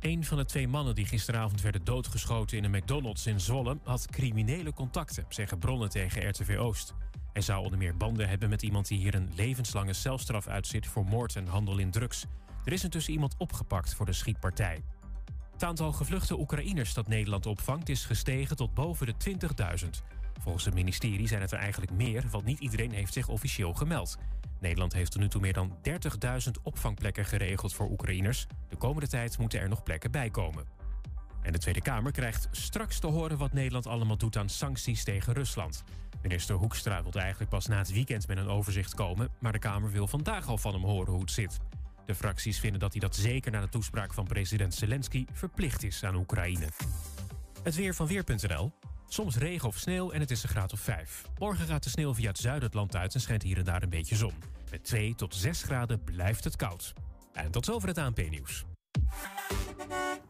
Een van de twee mannen die gisteravond werden doodgeschoten in een McDonald's in Zwolle had criminele contacten, zeggen bronnen tegen RTV Oost. Hij zou onder meer banden hebben met iemand die hier een levenslange celstraf uitzit voor moord en handel in drugs. Er is intussen iemand opgepakt voor de schietpartij. Het aantal gevluchte Oekraïners dat Nederland opvangt is gestegen tot boven de 20.000. Volgens het ministerie zijn het er eigenlijk meer, want niet iedereen heeft zich officieel gemeld. Nederland heeft tot nu toe meer dan 30.000 opvangplekken geregeld voor Oekraïners. De komende tijd moeten er nog plekken bij komen. En de Tweede Kamer krijgt straks te horen wat Nederland allemaal doet aan sancties tegen Rusland. Minister Hoekstra wilde eigenlijk pas na het weekend met een overzicht komen, maar de Kamer wil vandaag al van hem horen hoe het zit. De fracties vinden dat hij dat zeker na de toespraak van president Zelensky verplicht is aan Oekraïne. Het weer van Weer.nl. Soms regen of sneeuw en het is een graad of 5. Morgen gaat de sneeuw via het zuiden het land uit en schijnt hier en daar een beetje zon. Met 2 tot 6 graden blijft het koud. En tot zover het ANP-nieuws.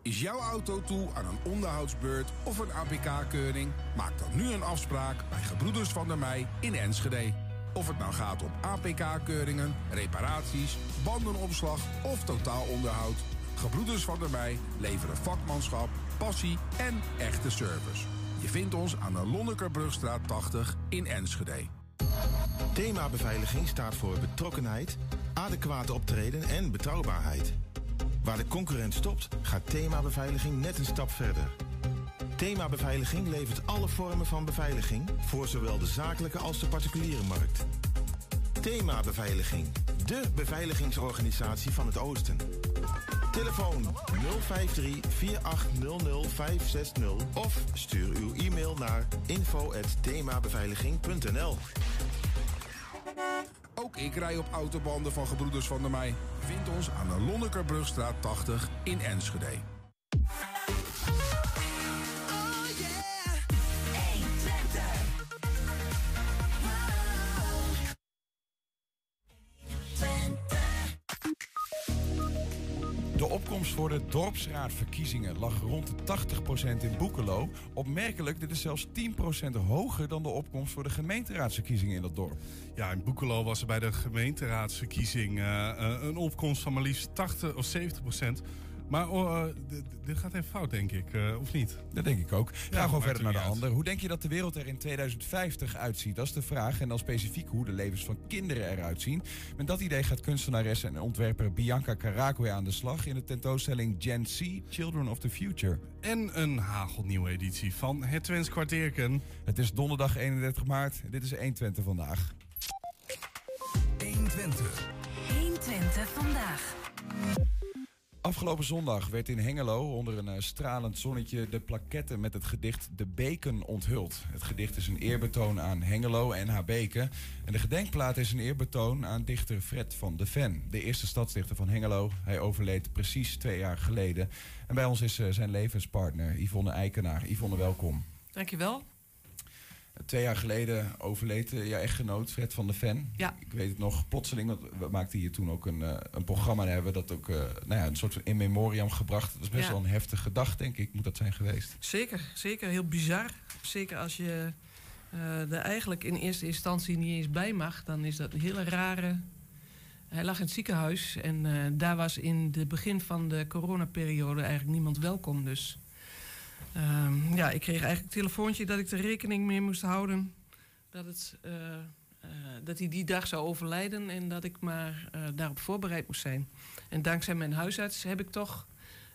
Is jouw auto toe aan een onderhoudsbeurt of een APK-keuring? Maak dan nu een afspraak bij Gebroeders van der Meij in Enschede. Of het nou gaat om APK-keuringen, reparaties, bandenopslag of totaalonderhoud. Gebroeders van der Meij leveren vakmanschap, passie en echte service. Je vindt ons aan de Lonnekerbrugstraat 80 in Enschede. Themabeveiliging staat voor betrokkenheid, adequate optreden en betrouwbaarheid. Waar de concurrent stopt, gaat Themabeveiliging net een stap verder. Themabeveiliging levert alle vormen van beveiliging voor zowel de zakelijke als de particuliere markt. Themabeveiliging, de beveiligingsorganisatie van het Oosten. Telefoon 053-4800-560 of stuur uw e-mail naar info@themabeveiliging.nl. Ook ik rij op autobanden van Gebroeders van der Meij. Vind ons aan de Lonnekerbrugstraat 80 in Enschede. De opkomst voor de dorpsraadverkiezingen lag rond de 80% in Boekelo. Opmerkelijk, dit is zelfs 10% hoger dan de opkomst voor de gemeenteraadsverkiezingen in dat dorp. Ja, in Boekelo was er bij de gemeenteraadsverkiezing een opkomst van maar liefst 80 of 70%. Maar dit gaat even fout, denk ik, of niet? Dat denk ik ook. Ga gewoon verder naar de ander. Hoe denk je dat de wereld er in 2050 uitziet? Dat is de vraag. En dan specifiek hoe de levens van kinderen eruit zien. Met dat idee gaat kunstenares en ontwerper Bianca Caracuay aan de slag in de tentoonstelling Gen Z Children of the Future. En een hagelnieuwe editie van het Twents Kwartierken. Het is donderdag 31 maart. Dit is 120 vandaag. 120 vandaag. Afgelopen zondag werd in Hengelo onder een stralend zonnetje de plaquette met het gedicht De Beken onthuld. Het gedicht is een eerbetoon aan Hengelo en haar beken. En de gedenkplaat is een eerbetoon aan dichter Fred van de Ven, de eerste stadsdichter van Hengelo. Hij overleed precies 2 jaar geleden. En bij ons is zijn levenspartner Yvonne Eikenaar. Yvonne, welkom. Dankjewel. 2 jaar geleden overleed jouw echtgenoot Fred van de Ven. Ja. Ik weet het nog, plotseling, want we maakten hier toen ook een programma. Daar hebben we dat ook een soort van in memoriam gebracht. Dat is best wel een heftige dag, denk ik, moet dat zijn geweest. Zeker. Heel bizar. Zeker als je er eigenlijk in eerste instantie niet eens bij mag, dan is dat een hele rare. Hij lag in het ziekenhuis en daar was in het begin van de coronaperiode eigenlijk niemand welkom, dus. Ik kreeg eigenlijk een telefoontje dat ik er rekening mee moest houden dat hij die dag zou overlijden en dat ik maar daarop voorbereid moest zijn. En dankzij mijn huisarts heb ik toch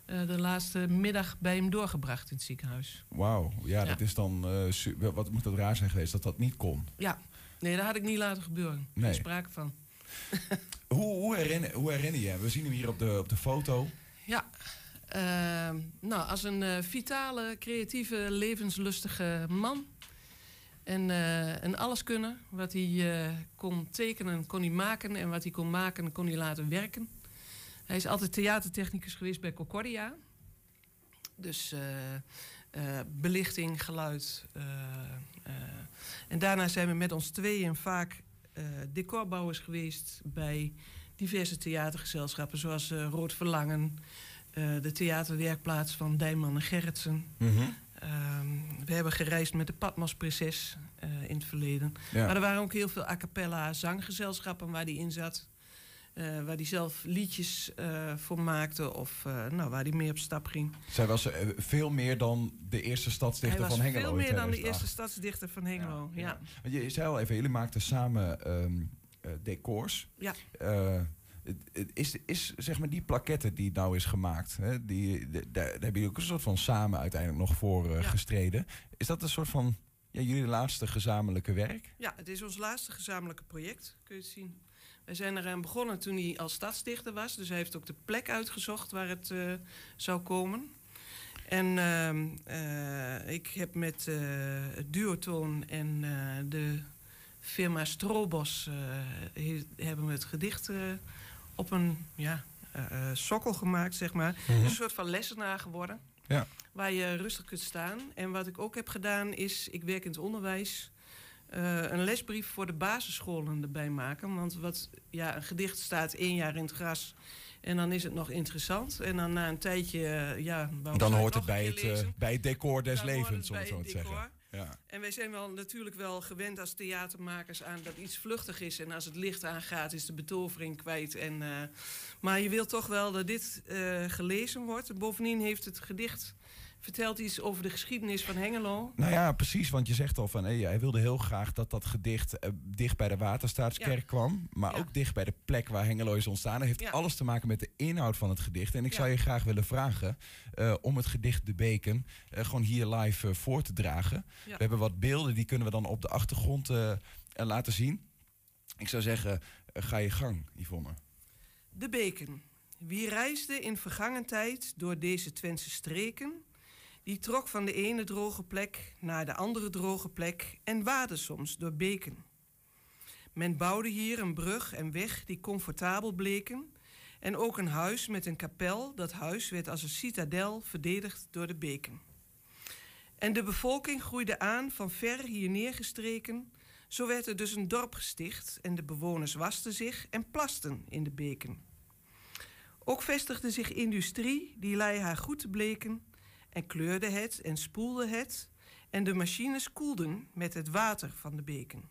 de laatste middag bij hem doorgebracht in het ziekenhuis. Wauw, ja, dat is dan. Wat moet dat raar zijn geweest dat dat niet kon? Ja, nee, dat had ik niet laten gebeuren. Nee. Geen sprake van. Hoe herinner je? We zien hem hier op de foto. Ja. Als een vitale, creatieve, levenslustige man. En alleskunner. Wat hij kon tekenen, kon hij maken. En wat hij kon maken, kon hij laten werken. Hij is altijd theatertechnicus geweest bij Concordia. Dus belichting, geluid. En daarna zijn we met ons tweeën vaak decorbouwers geweest bij diverse theatergezelschappen. Zoals Rood Verlangen. De theaterwerkplaats van Dijman en Gerritsen. Mm-hmm. We hebben gereisd met de Patmasprinses in het verleden. Ja. Maar er waren ook heel veel a cappella zanggezelschappen waar die in zat. Waar hij zelf liedjes voor maakte of waar hij meer op stap ging. Zij was veel meer dan de eerste stadsdichter van Hengelo. Veel meer dan de eerste stadsdichter van Hengelo, ja. Want je zei al even, jullie maakten samen decors. Ja. Is zeg maar die plaquette die nou is gemaakt, hè, daar hebben jullie ook een soort van samen uiteindelijk nog voor gestreden. Is dat een soort van jullie laatste gezamenlijke werk? Ja, het is ons laatste gezamenlijke project, kun je het zien. Wij zijn eraan begonnen toen hij als stadsdichter was. Dus hij heeft ook de plek uitgezocht waar het zou komen. En ik heb met het Duotoon en de firma Strobos... hebben we het gedicht op een sokkel gemaakt, zeg maar. Mm-hmm. Een soort van lessenaar geworden. Ja. Waar je rustig kunt staan. En wat ik ook heb gedaan is, ik werk in het onderwijs... een lesbrief voor de basisscholen erbij maken. Want een gedicht staat 1 jaar in het gras en dan is het nog interessant. En dan na een tijdje... dan hoort het bij het decor des levens, om het zo te zeggen. Ja. En wij zijn natuurlijk wel gewend als theatermakers aan dat iets vluchtig is. En als het licht aangaat is de betovering kwijt. En, maar je wilt toch wel dat dit gelezen wordt. Bovendien heeft het gedicht... vertelt iets over de geschiedenis van Hengelo. Nou ja, precies, want je zegt al van... hij wilde heel graag dat dat gedicht dicht bij de Waterstaatskerk kwam... maar ook dicht bij de plek waar Hengelo is ontstaan. Dat heeft alles te maken met de inhoud van het gedicht. En ik zou je graag willen vragen om het gedicht De Beken... gewoon hier live voor te dragen. Ja. We hebben wat beelden, die kunnen we dan op de achtergrond laten zien. Ik zou zeggen, ga je gang, Yvonne. De Beken. Wie reisde in vergangen tijd door deze Twentse streken... die trok van de ene droge plek naar de andere droge plek... en waadde soms door beken. Men bouwde hier een brug en weg die comfortabel bleken... en ook een huis met een kapel. Dat huis werd als een citadel verdedigd door de beken. En de bevolking groeide aan van ver hier neergestreken. Zo werd er dus een dorp gesticht... en de bewoners wasten zich en plasten in de beken. Ook vestigde zich industrie, die lei haar goed te bleken... en kleurde het en spoelde het... en de machines koelden met het water van de beken.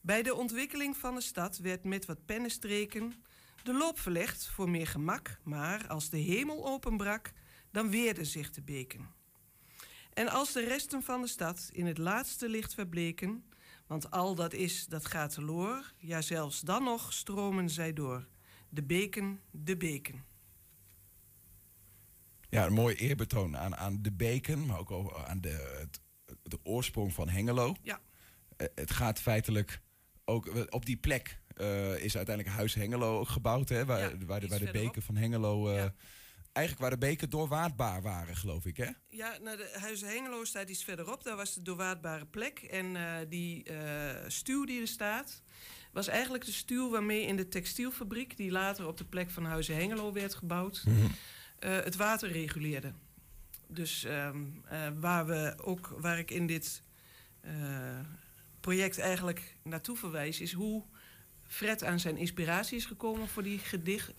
Bij de ontwikkeling van de stad werd met wat pennenstreken... de loop verlegd voor meer gemak, maar als de hemel openbrak... dan weerde zich de beken. En als de resten van de stad in het laatste licht verbleken... want al dat is, dat gaat teloor... ja, zelfs dan nog stromen zij door. De beken, de beken. Ja, een mooi eerbetoon aan de beken, maar ook over aan de oorsprong van Hengelo. Ja. Het gaat feitelijk ook op die plek is uiteindelijk Huis Hengelo ook gebouwd, hè, waar de beken van Hengelo... Eigenlijk waar de beken doorwaadbaar waren, geloof ik, hè? Ja, nou, de Huis Hengelo staat iets verderop. Daar was de doorwaadbare plek. En die stuw die er staat... was eigenlijk de stuw waarmee in de textielfabriek... die later op de plek van Huis Hengelo werd gebouwd... Mm-hmm. Het water reguleerde. Dus waar ik in dit project eigenlijk naartoe verwijs... is hoe Fred aan zijn inspiratie is gekomen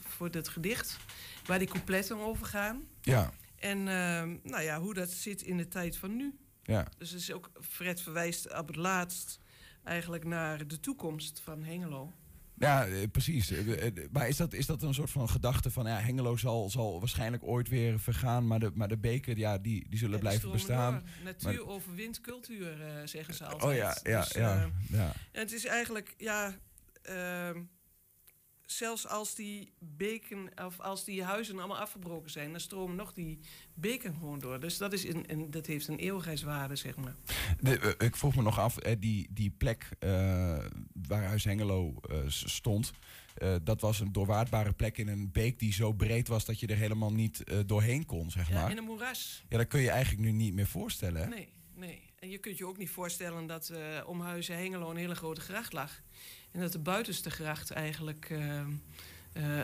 voor dat gedicht... waar die coupletten over gaan. Ja. En hoe dat zit in de tijd van nu. Ja. Dus is ook, Fred verwijst op het laatst eigenlijk naar de toekomst van Hengelo... Ja, precies. Maar is dat een soort van gedachte van... Hengelo zal waarschijnlijk ooit weer vergaan... maar de beken, die zullen blijven bestaan. Natuur overwint cultuur, zeggen ze altijd. En het is eigenlijk, zelfs als die beken of als die huizen allemaal afgebroken zijn... dan stromen nog die beken gewoon door. Dus dat, dat heeft een eeuwigheidswaarde, zeg maar. Ik vroeg me nog af, die plek waar Huis Hengelo stond... dat was een doorwaadbare plek in een beek die zo breed was... dat je er helemaal niet doorheen kon, zeg maar. Ja, in een moeras. Ja, dat kun je eigenlijk nu niet meer voorstellen, hè? Nee. En je kunt je ook niet voorstellen dat om Huis Hengelo een hele grote gracht lag... En dat de buitenste gracht eigenlijk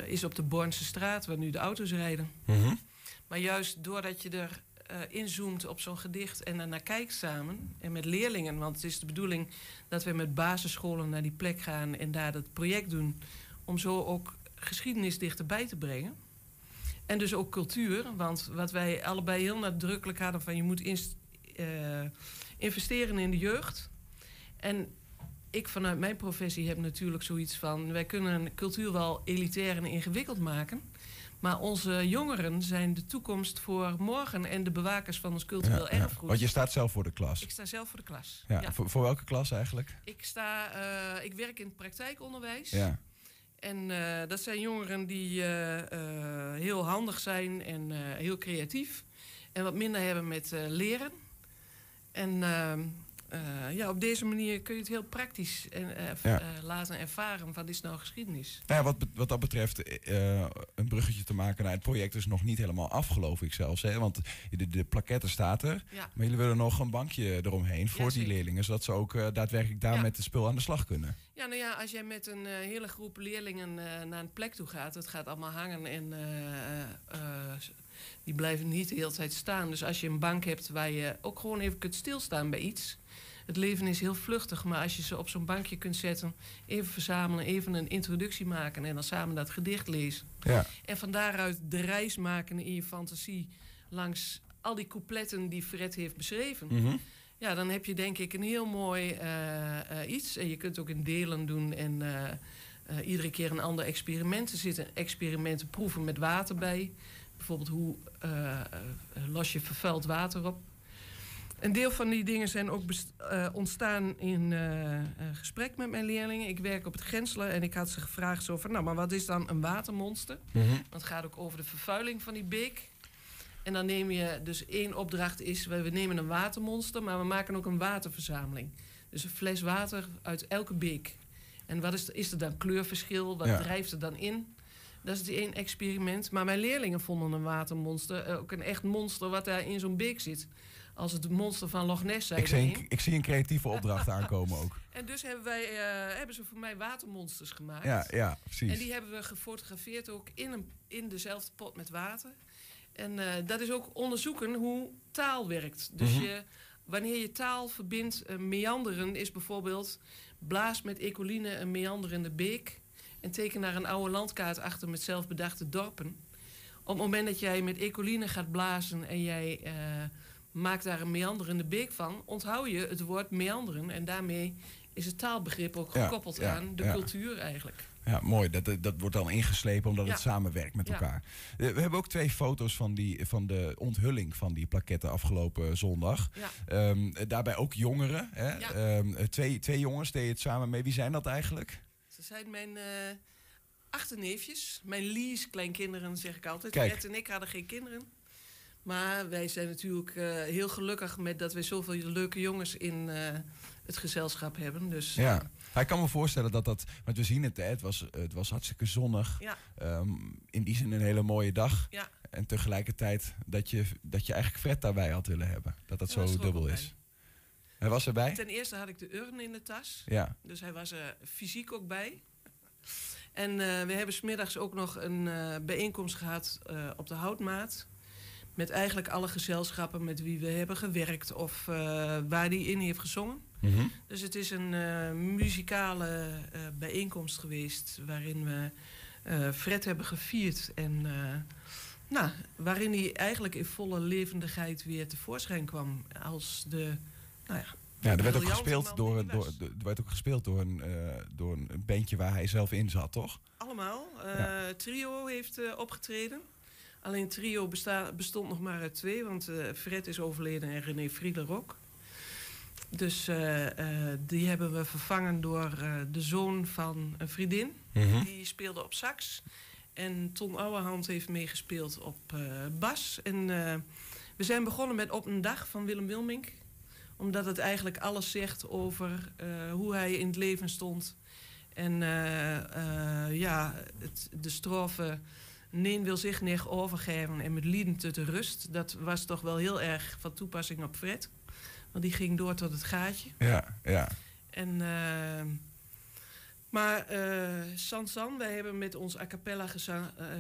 is op de Bornse straat... waar nu de auto's rijden. Mm-hmm. Maar juist doordat je er inzoomt op zo'n gedicht en daarnaar kijkt samen... en met leerlingen, want het is de bedoeling... dat we met basisscholen naar die plek gaan en daar dat project doen... om zo ook geschiedenis dichterbij te brengen. En dus ook cultuur, want wat wij allebei heel nadrukkelijk hadden... van je moet investeren in de jeugd... En ik vanuit mijn professie heb natuurlijk zoiets van... wij kunnen cultuur wel elitair en ingewikkeld maken... maar onze jongeren zijn de toekomst voor morgen... en de bewakers van ons cultureel erfgoed. Want je staat zelf voor de klas. Ik sta zelf voor de klas. Ja, ja. Voor welke klas eigenlijk? Ik werk in het praktijkonderwijs. Ja. En dat zijn jongeren die heel handig zijn en heel creatief. En wat minder hebben met leren. En... op deze manier kun je het heel praktisch laten ervaren van dit is nou geschiedenis. Ja, wat dat betreft een bruggetje te maken naar het project is nog niet helemaal af, geloof ik zelfs. Hè? Want de plaquette staat er, maar jullie willen nog een bankje eromheen voor die leerlingen. Zodat ze ook daadwerkelijk daar met het spul aan de slag kunnen. Ja, nou ja, als jij met een hele groep leerlingen naar een plek toe gaat, dat gaat allemaal hangen en... die blijven niet de hele tijd staan. Dus als je een bank hebt waar je ook gewoon even kunt stilstaan bij iets. Het leven is heel vluchtig, maar als je ze op zo'n bankje kunt zetten... even verzamelen, even een introductie maken en dan samen dat gedicht lezen. Ja. En van daaruit de reis maken in je fantasie... langs al die coupletten die Fred heeft beschreven. Mm-hmm. Ja, dan heb je denk ik een heel mooi iets. En je kunt ook in delen doen en iedere keer een ander experiment. Er zitten experimenten proeven met water bij... Bijvoorbeeld hoe los je vervuild water op. Een deel van die dingen zijn ook ontstaan in gesprek met mijn leerlingen. Ik werk op het Gensler en ik had ze gevraagd zo van... maar wat is dan een watermonster? Mm-hmm. Want het gaat ook over de vervuiling van die beek. En dan neem je dus één opdracht is... we nemen een watermonster, maar we maken ook een waterverzameling. Dus een fles water uit elke beek. En wat is er dan kleurverschil? Wat drijft er dan in? Dat is die één experiment. Maar mijn leerlingen vonden een watermonster. Ook een echt monster wat daar in zo'n beek zit. Als het monster van Loch Ness zijn. Ik zie een creatieve opdracht aankomen ook. En dus hebben ze voor mij watermonsters gemaakt. Ja, ja, precies. En die hebben we gefotografeerd ook in dezelfde pot met water. En dat is ook onderzoeken hoe taal werkt. Dus wanneer je taal verbindt... meanderen is bijvoorbeeld... blaas met Ecoline een meanderende beek... en teken daar een oude landkaart achter met zelfbedachte dorpen. Op het moment dat jij met Ecoline gaat blazen... en jij maakt daar een meanderende beek van... onthoud je het woord meanderen. En daarmee is het taalbegrip ook gekoppeld aan de cultuur eigenlijk. Ja, mooi. Dat wordt dan ingeslepen omdat het samenwerkt met elkaar. We hebben ook 2 foto's van de onthulling van die plaquette afgelopen zondag. Ja. Daarbij ook jongeren. Hè? Ja. Twee jongens deden het samen mee. Wie zijn dat eigenlijk? Ze zijn mijn achterneefjes. Mijn Lies-kleinkinderen, zeg ik altijd. Kijk. Red en ik hadden geen kinderen. Maar wij zijn natuurlijk heel gelukkig... met dat we zoveel leuke jongens in het gezelschap hebben. Dus, ik kan me voorstellen dat... Want we zien het, hè, het was hartstikke zonnig. Ja. In die zin een hele mooie dag. Ja. En tegelijkertijd dat je eigenlijk Fred daarbij had willen hebben. Dat zo was dubbel is. Bij. Hij was erbij? Ten eerste had ik de urn in de tas. Ja. Dus hij was er fysiek ook bij. En we hebben 's middags ook nog een bijeenkomst gehad op de Houtmaat. Met eigenlijk alle gezelschappen met wie we hebben gewerkt. Of waar hij in heeft gezongen. Mm-hmm. Dus het is een muzikale bijeenkomst geweest. Waarin we Fred hebben gevierd. En waarin hij eigenlijk in volle levendigheid weer tevoorschijn kwam. Als de... er werd ook gespeeld door een bandje waar hij zelf in zat, toch? Allemaal. Trio heeft opgetreden. Alleen Trio bestond nog maar uit 2, want Fred is overleden en René Frieler ook. Dus die hebben we vervangen door de zoon van een vriendin. Mm-hmm. Die speelde op sax. En Ton Ouwehand heeft meegespeeld op bas. En we zijn begonnen met Op een Dag van Willem Wilmink. Omdat het eigenlijk alles zegt over hoe hij in het leven stond. En de strofe... Neen wil zich niet overgeven en met lieden tot de rust. Dat was toch wel heel erg van toepassing op Fred. Want die ging door tot het gaatje. Ja, ja. En, Sansan, wij hebben met ons a cappella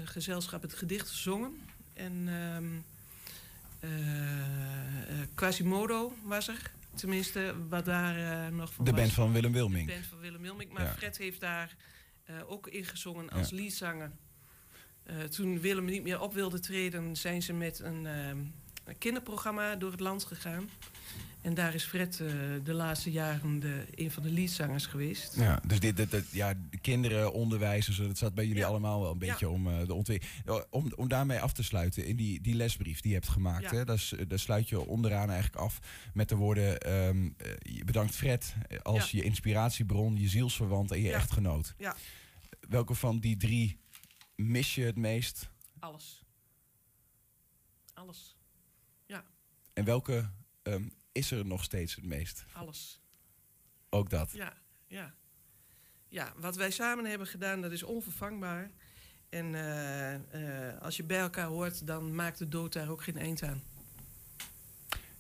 gezelschap het gedicht gezongen. En... Quasimodo was er. Tenminste, wat daar nog van was. De band van Willem Wilmink. Maar Fred heeft daar ook ingezongen als leadzanger. Toen Willem niet meer op wilde treden... zijn ze met een kinderprogramma door het land gegaan. En daar is Fred de laatste jaren een van de leadzangers geweest. Ja, dus de kinderen, onderwijzers, dat zat bij jullie allemaal wel een beetje om de ontwikkeling. Om daarmee af te sluiten, in die lesbrief die je hebt gemaakt, hè, daar sluit je onderaan eigenlijk af met de woorden: bedankt Fred als je inspiratiebron, je zielsverwant en je echtgenoot. Ja. Welke van die drie mis je het meest? Alles. Ja. En welke is er nog steeds het meest? Alles. Ook dat? Ja. Ja, wat wij samen hebben gedaan, dat is onvervangbaar. En als je bij elkaar hoort, dan maakt de dood daar ook geen eind aan.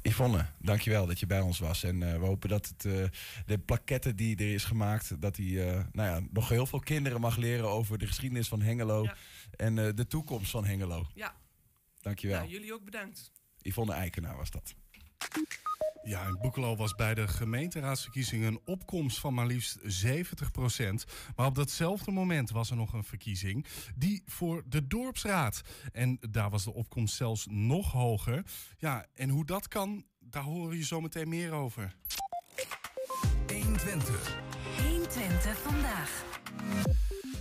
Yvonne, dankjewel dat je bij ons was. En we hopen dat de plaquette die er is gemaakt, dat die nog heel veel kinderen mag leren over de geschiedenis van Hengelo en de toekomst van Hengelo. Ja. Dankjewel. Nou, jullie ook bedankt. Yvonne Eikenaar was dat. Ja, in Boekelo was bij de gemeenteraadsverkiezingen een opkomst van maar liefst 70%. Maar op datzelfde moment was er nog een verkiezing, die voor de dorpsraad. En daar was de opkomst zelfs nog hoger. Ja, en hoe dat kan, daar horen je zometeen meer over. 120 vandaag.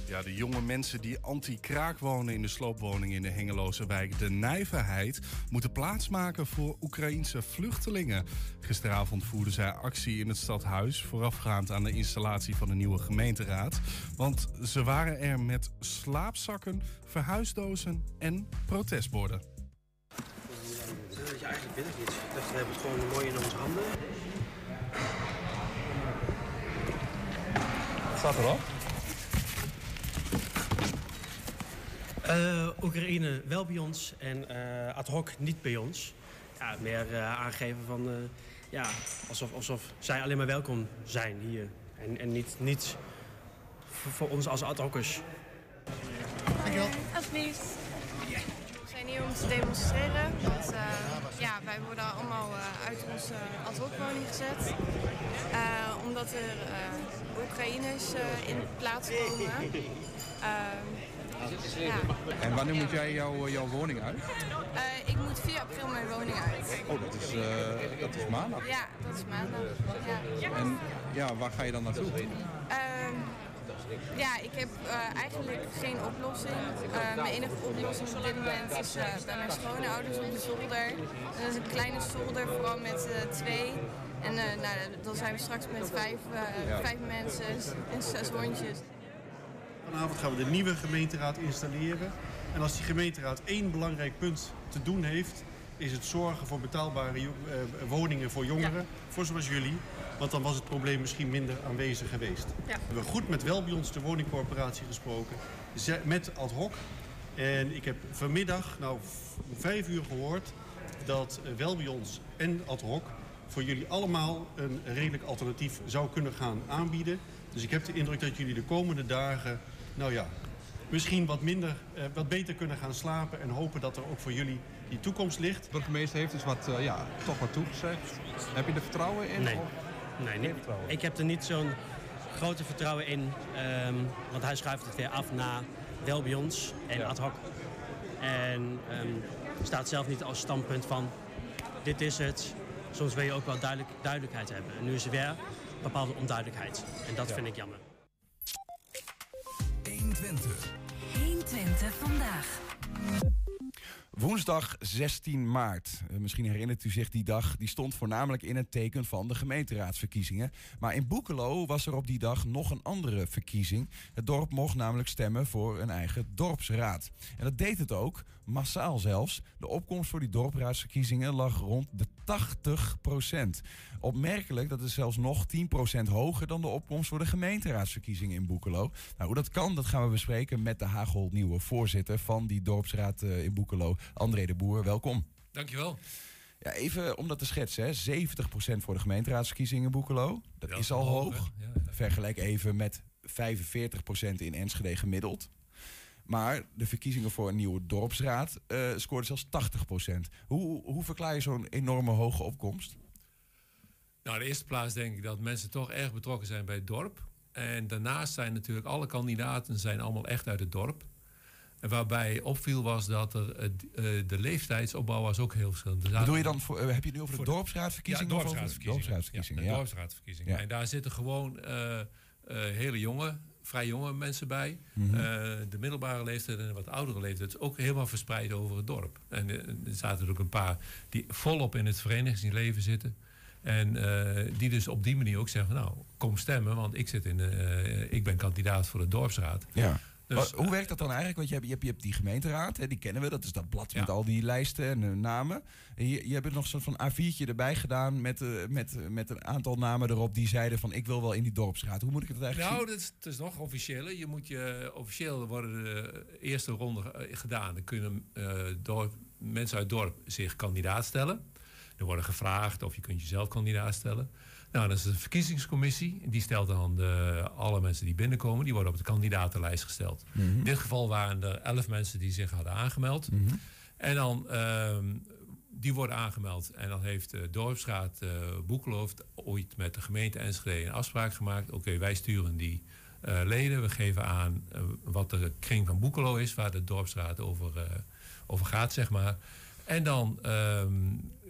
Ja, de jonge mensen die anti-kraak wonen in de sloopwoningen in de Hengeloze wijk De Nijverheid moeten plaatsmaken voor Oekraïense vluchtelingen. Gisteravond voerden zij actie in het stadhuis, voorafgaand aan de installatie van de nieuwe gemeenteraad. Want ze waren er met slaapzakken, verhuisdozen en protestborden. Dat je eigenlijk binnen zit. Ik dacht, we hebben het gewoon mooi in onze handen. Wat staat erop? Oekraïne wel bij ons en ad hoc niet bij ons. Ja, meer aangeven van alsof zij alleen maar welkom zijn hier. En niet voor ons als ad hocers. Dankjewel. Alsjeblieft. We zijn hier om te demonstreren. Want wij worden allemaal uit onze ad hoc woning gezet. Omdat er Oekraïners in plaats komen. En wanneer moet jij jouw woning uit? Ik moet 4 april mijn woning uit. Oh, dat is maandag? Ja, dat is maandag. Ja. En waar ga je dan naartoe? Ik heb eigenlijk geen oplossing. Mijn enige oplossing op dit moment is bij mijn schoonouders op de zolder. Dat is een kleine zolder, vooral met 2. En dan zijn we straks met 5 mensen en 6 hondjes. Vanavond gaan we de nieuwe gemeenteraad installeren. En als die gemeenteraad één belangrijk punt te doen heeft, is het zorgen voor betaalbare woningen voor jongeren, voor zoals jullie. Want dan was het probleem misschien minder aanwezig geweest. Ja. We hebben goed met Welbions, de woningcorporatie, gesproken. Met ad hoc. En ik heb vanmiddag, om 5:00 gehoord, dat Welbions en ad hoc voor jullie allemaal een redelijk alternatief zou kunnen gaan aanbieden. Dus ik heb de indruk dat jullie de komende dagen, misschien wat beter kunnen gaan slapen en hopen dat er ook voor jullie die toekomst ligt. De burgemeester heeft dus toch wat toegezegd. Heb je er vertrouwen in? Nee, niet. Ik heb er niet zo'n grote vertrouwen in, want hij schuift het weer af naar Welbions en ad hoc. En staat zelf niet als standpunt van, dit is het. Soms wil je ook wel duidelijkheid hebben. En nu is er weer bepaalde onduidelijkheid. En dat vind ik jammer. 120 vandaag. Woensdag 16 maart. Misschien herinnert u zich die dag. Die stond voornamelijk in het teken van de gemeenteraadsverkiezingen. Maar in Boekelo was er op die dag nog een andere verkiezing. Het dorp mocht namelijk stemmen voor een eigen dorpsraad. En dat deed het ook, massaal zelfs. De opkomst voor die dorpsraadsverkiezingen lag rond de 80%. Opmerkelijk, dat is zelfs nog 10% hoger dan de opkomst voor de gemeenteraadsverkiezingen in Boekelo. Nou, hoe dat kan, dat gaan we bespreken met de hagelnieuwe voorzitter van die dorpsraad in Boekelo, André de Boer. Welkom. Dankjewel. Ja, even om dat te schetsen, hè. 70% voor de gemeenteraadsverkiezingen in Boekelo. Dat is al hoog. Ja. Vergelijk even met 45% in Enschede gemiddeld. Maar de verkiezingen voor een nieuwe dorpsraad scoorden zelfs 80%. Hoe verklaar je zo'n enorme hoge opkomst? Nou, in de eerste plaats denk ik dat mensen toch erg betrokken zijn bij het dorp. En daarnaast zijn natuurlijk alle kandidaten allemaal echt uit het dorp. En waarbij opviel was dat er de leeftijdsopbouw was ook heel verschillend. Dus bedoel je dan, heb je nu over de dorpsraadverkiezingen? Ja, dorpsraadverkiezingen. Ja. En daar zitten gewoon hele jonge, vrij jonge mensen bij. Mm-hmm. De middelbare leeftijd en de wat oudere leeftijd. Ook helemaal verspreid over het dorp. En er zaten er ook een paar die volop in het verenigingsleven zitten. En die dus op die manier ook zeggen, nou, kom stemmen, want ik ben kandidaat voor de dorpsraad. Ja. Dus, maar hoe werkt dat dan eigenlijk? Want je hebt die gemeenteraad, hè, die kennen we. Dat is dat blad met al die lijsten en namen. Je hebt er nog een soort van A4'tje erbij gedaan met een aantal namen erop die zeiden van ik wil wel in die dorpsraad. Hoe moet ik het eigenlijk zien? Nou, het is nog officiëler. Je moet officieel worden de eerste ronde gedaan. Dan kunnen mensen uit het dorp zich kandidaat stellen. Er worden gevraagd of je kunt jezelf kandidaat stellen. Nou, dat is de verkiezingscommissie. Die stelt dan alle mensen die binnenkomen, die worden op de kandidatenlijst gesteld. Mm-hmm. In dit geval waren er 11 mensen die zich hadden aangemeld. Mm-hmm. En dan, die worden aangemeld. En dan heeft de dorpsraad Boekelo ooit met de gemeente Enschede een afspraak gemaakt. Oké, wij sturen die leden. We geven aan wat de kring van Boekelo is, waar de dorpsraad over gaat, zeg maar. En dan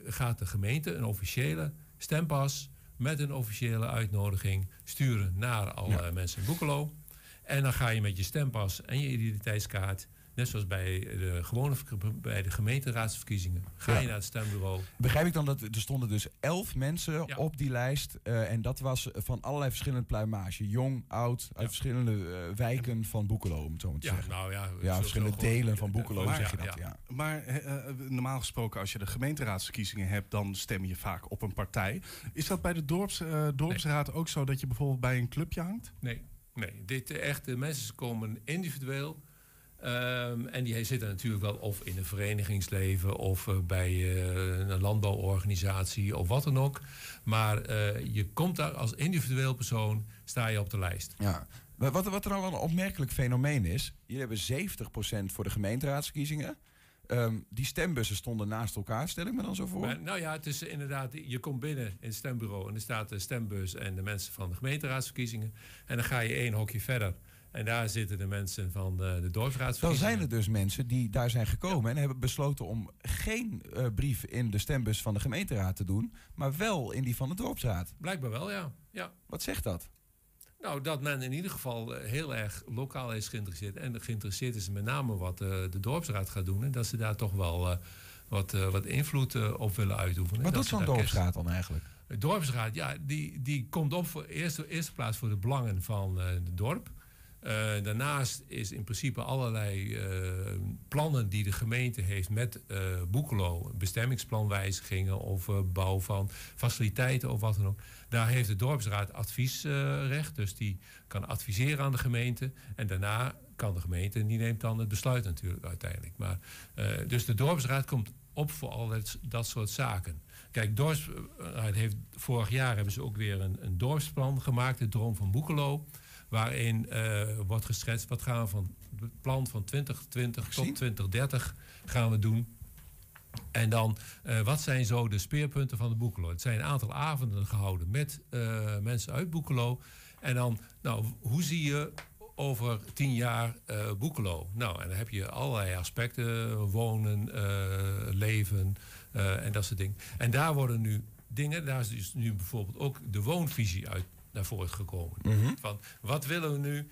gaat de gemeente een officiële stempas met een officiële uitnodiging sturen naar alle mensen in Boekelo. En dan ga je met je stempas en je identiteitskaart, net zoals bij de gemeenteraadsverkiezingen, ga je naar het stembureau. Begrijp ik dan dat er stonden dus 11 mensen op die lijst. En dat was van allerlei verschillende pluimage. Jong, oud, uit verschillende wijken van Boekelo, om het zo maar te zeggen. Nou ja, verschillende delen van Boekelo. Maar normaal gesproken, als je de gemeenteraadsverkiezingen hebt, dan stem je vaak op een partij. Is dat bij de dorpsraad ook zo dat je bijvoorbeeld bij een clubje hangt? Nee. De mensen komen individueel. En die zitten natuurlijk wel of in een verenigingsleven of bij een landbouworganisatie of wat dan ook. Maar je komt daar als individueel persoon, sta je op de lijst. Ja. Wat er al een opmerkelijk fenomeen is, jullie hebben 70% voor de gemeenteraadsverkiezingen. Die stembussen stonden naast elkaar, stel ik me dan zo voor? Het is inderdaad, je komt binnen in het stembureau en er staat de stembus en de mensen van de gemeenteraadsverkiezingen. En dan ga je 1 hokje verder. En daar zitten de mensen van de dorpsraadsverkiezingen. Dan zijn er dus mensen die daar zijn gekomen en hebben besloten om geen brief in de stembus van de gemeenteraad te doen, maar wel in die van de dorpsraad. Blijkbaar wel, ja. Wat zegt dat? Nou, dat men in ieder geval heel erg lokaal is geïnteresseerd. En geïnteresseerd is met name wat de dorpsraad gaat doen. En dat ze daar toch wel wat invloed op willen uitoefenen. Wat doet zo'n dorpsraad dan eigenlijk? De dorpsraad, die komt op voor eerste plaats voor de belangen van het dorp. Daarnaast is in principe allerlei plannen die de gemeente heeft met Boekelo, bestemmingsplanwijzigingen of bouw van faciliteiten of wat dan ook. Daar heeft de dorpsraad adviesrecht, dus die kan adviseren aan de gemeente. En daarna kan de gemeente, en die neemt dan het besluit natuurlijk uiteindelijk. Maar, dus de dorpsraad komt op voor al dat soort zaken. Kijk, vorig jaar hebben ze ook weer een dorpsplan gemaakt, de Droom van Boekelo, waarin wordt geschetst wat gaan we van het plan van 2020 tot 2030 gaan we doen. En dan, wat zijn zo de speerpunten van de Boekelo? Het zijn een aantal avonden gehouden met mensen uit Boekelo. En dan, hoe zie je over 10 jaar Boekelo? Nou, en dan heb je allerlei aspecten, wonen, leven en dat soort dingen. En daar worden nu dingen, daar is dus nu bijvoorbeeld ook de woonvisie uit naar voren gekomen. Mm-hmm. Van, wat willen we nu?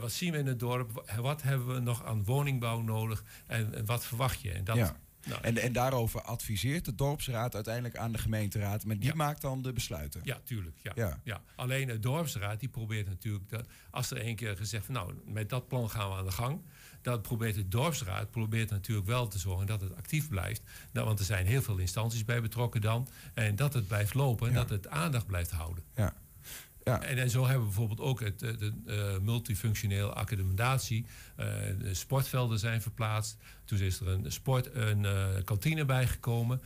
Wat zien we in het dorp? Wat hebben we nog aan woningbouw nodig? En wat verwacht je? En dat... Ja. En daarover adviseert de dorpsraad uiteindelijk aan de gemeenteraad. Maar die maakt dan de besluiten. Ja, tuurlijk. Ja. Alleen de dorpsraad die probeert natuurlijk, dat, als er één keer gezegd van, met dat plan gaan we aan de gang. Dat probeert de dorpsraad natuurlijk wel te zorgen dat het actief blijft. Nou, want er zijn heel veel instanties bij betrokken dan. En dat het blijft lopen en dat het aandacht blijft houden. Ja. Ja. En zo hebben we bijvoorbeeld ook de multifunctionele accommodatie. De sportvelden zijn verplaatst. Toen is er een kantine bijgekomen.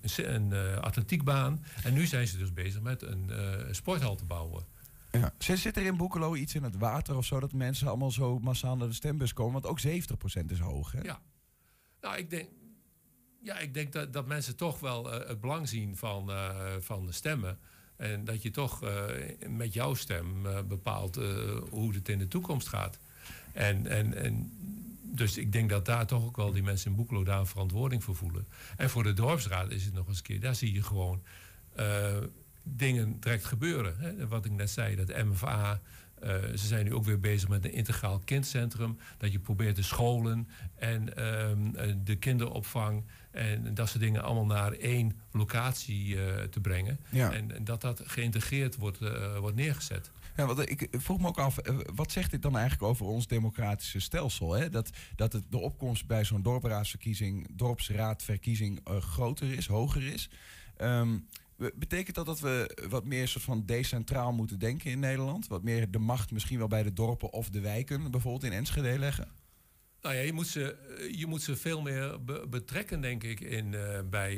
Een atletiekbaan. En nu zijn ze dus bezig met een sporthal te bouwen. Ja. Zit er in Boekelo iets in het water of zo dat mensen allemaal zo massaal naar de stembus komen? Want ook 70% is hoog, hè? Ja. Nou, ik denk dat mensen toch wel het belang zien van de stemmen. En dat je toch met jouw stem bepaalt hoe het in de toekomst gaat. En Dus ik denk dat daar toch ook wel die mensen in Boekelo daar verantwoording voor voelen. En voor de dorpsraad is het nog eens een keer. Daar zie je gewoon dingen direct gebeuren. Hè? Wat ik net zei, dat MFA... ze zijn nu ook weer bezig met een integraal kindcentrum. Dat je probeert de scholen en de kinderopvang en dat soort dingen allemaal naar één locatie te brengen. Ja. En dat dat geïntegreerd wordt neergezet. Ja, want ik vroeg me ook af, wat zegt dit dan eigenlijk over ons democratische stelsel? Hè? Dat het de opkomst bij zo'n dorpsraadverkiezing groter is, hoger is. Betekent dat we wat meer soort van decentraal moeten denken in Nederland? Wat meer de macht misschien wel bij de dorpen of de wijken bijvoorbeeld in Enschede leggen? Nou ja, je moet ze veel meer betrekken, denk ik,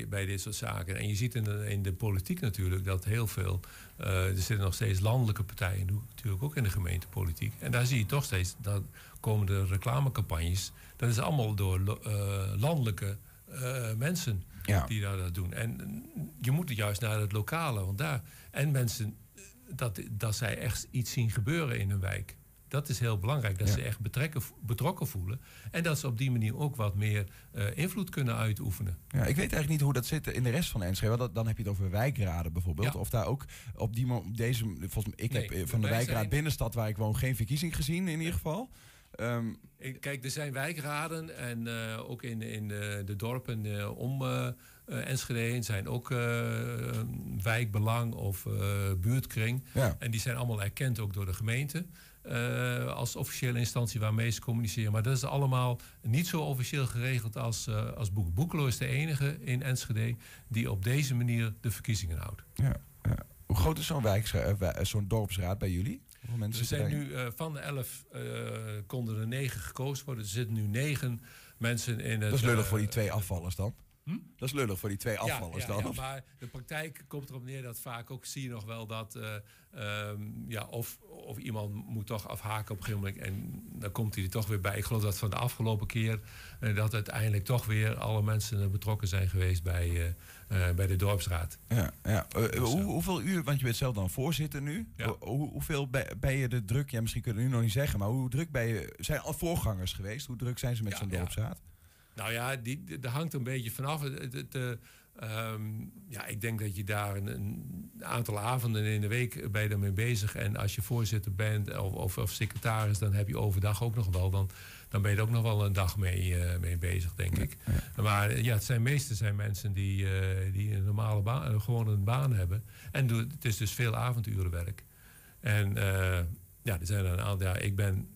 bij dit soort zaken. En je ziet in de politiek natuurlijk dat heel veel... er zitten nog steeds landelijke partijen natuurlijk ook in de gemeentepolitiek. En daar zie je toch steeds, dat komen de reclamecampagnes... dat is allemaal door landelijke mensen... Ja. Die dat doen. En je moet het juist naar het lokale. Want daar, en mensen, dat zij echt iets zien gebeuren in hun wijk. Dat is heel belangrijk. Dat ze echt betrokken voelen. En dat ze op die manier ook wat meer invloed kunnen uitoefenen. Ja, ik weet eigenlijk niet hoe dat zit in de rest van Enschede. Dan heb je het over wijkraden bijvoorbeeld. Ja. Of daar ook op die moment... Ik heb van de wijkraad Binnenstad waar ik woon geen verkiezing gezien in ieder geval. Kijk, er zijn wijkraden en ook in de dorpen om Enschede zijn ook wijkbelang of buurtkring. Ja. En die zijn allemaal erkend ook door de gemeente als officiële instantie waarmee ze communiceren. Maar dat is allemaal niet zo officieel geregeld als Boekelo. Boekelo is de enige in Enschede die op deze manier de verkiezingen houdt. Ja. Hoe groot is zo'n dorpsraad bij jullie? Er zijn nu van de 11 konden er 9 gekozen worden. Er zitten nu 9 mensen in het... Dat is lullig voor die 2 afvallers dan. Dat is lullig voor die 2 afvallers dan. Ja, maar de praktijk komt erop neer dat vaak ook zie je nog wel dat... of iemand moet toch afhaken op een gegeven moment en dan komt hij er toch weer bij. Ik geloof dat van de afgelopen keer dat uiteindelijk toch weer alle mensen betrokken zijn geweest bij de dorpsraad. Ja. Hoeveel uur, want je bent zelf dan voorzitter nu. Ja. Hoeveel ben je de druk, ja, misschien kunnen we nu nog niet zeggen, maar hoe druk ben je, zijn al voorgangers geweest? Hoe druk zijn ze met zo'n dorpsraad? Ja. Nou ja, daar hangt een beetje vanaf. Ik denk dat je daar een aantal avonden in de week ben je daarmee bezig. En als je voorzitter bent of secretaris, dan heb je overdag ook nog wel. Dan ben je er ook nog wel een dag mee bezig, denk ik. Ja. Maar ja, het zijn meestal mensen die een normale baan, gewoon een baan hebben. En het is dus veel avondurenwerk. En er zijn er een aantal. Ja, ik ben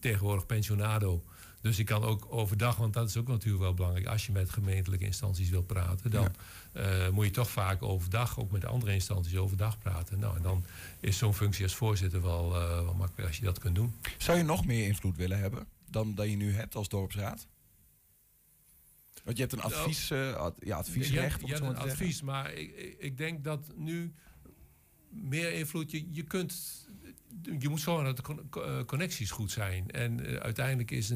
tegenwoordig pensionado. Dus ik kan ook overdag, want dat is ook natuurlijk wel belangrijk... als je met gemeentelijke instanties wil praten... dan moet je toch vaak overdag, ook met andere instanties overdag praten. Nou, en dan is zo'n functie als voorzitter wel makkelijk als je dat kunt doen. Zou je nog meer invloed willen hebben dan je nu hebt als dorpsraad? Want je hebt een adviesrecht. Je hebt een advies, maar ik denk dat nu meer invloed... Je moet zorgen dat de connecties goed zijn. En uiteindelijk is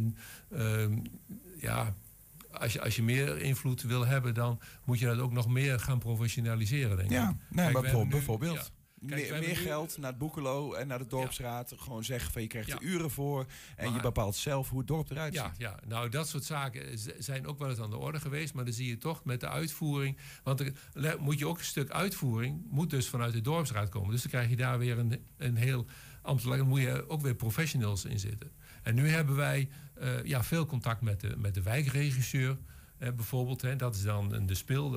als je meer invloed wil hebben... dan moet je dat ook nog meer gaan professionaliseren, denk ik. Ja, nee, kijk, bijvoorbeeld. Ja. Kijk, meer geld naar het Boekelo en naar de dorpsraad. Ja. Gewoon zeggen van je krijgt er uren voor. En je bepaalt zelf hoe het dorp eruit ziet. Ja, nou dat soort zaken zijn ook wel eens aan de orde geweest. Maar dan zie je toch met de uitvoering. Want er moet je ook een stuk uitvoering. Moet dus vanuit de dorpsraad komen. Dus dan krijg je daar weer een heel ambtelijk. Dan moet je ook weer professionals in zitten. En nu hebben wij veel contact met de wijkregisseur. Bijvoorbeeld, dat is dan de spil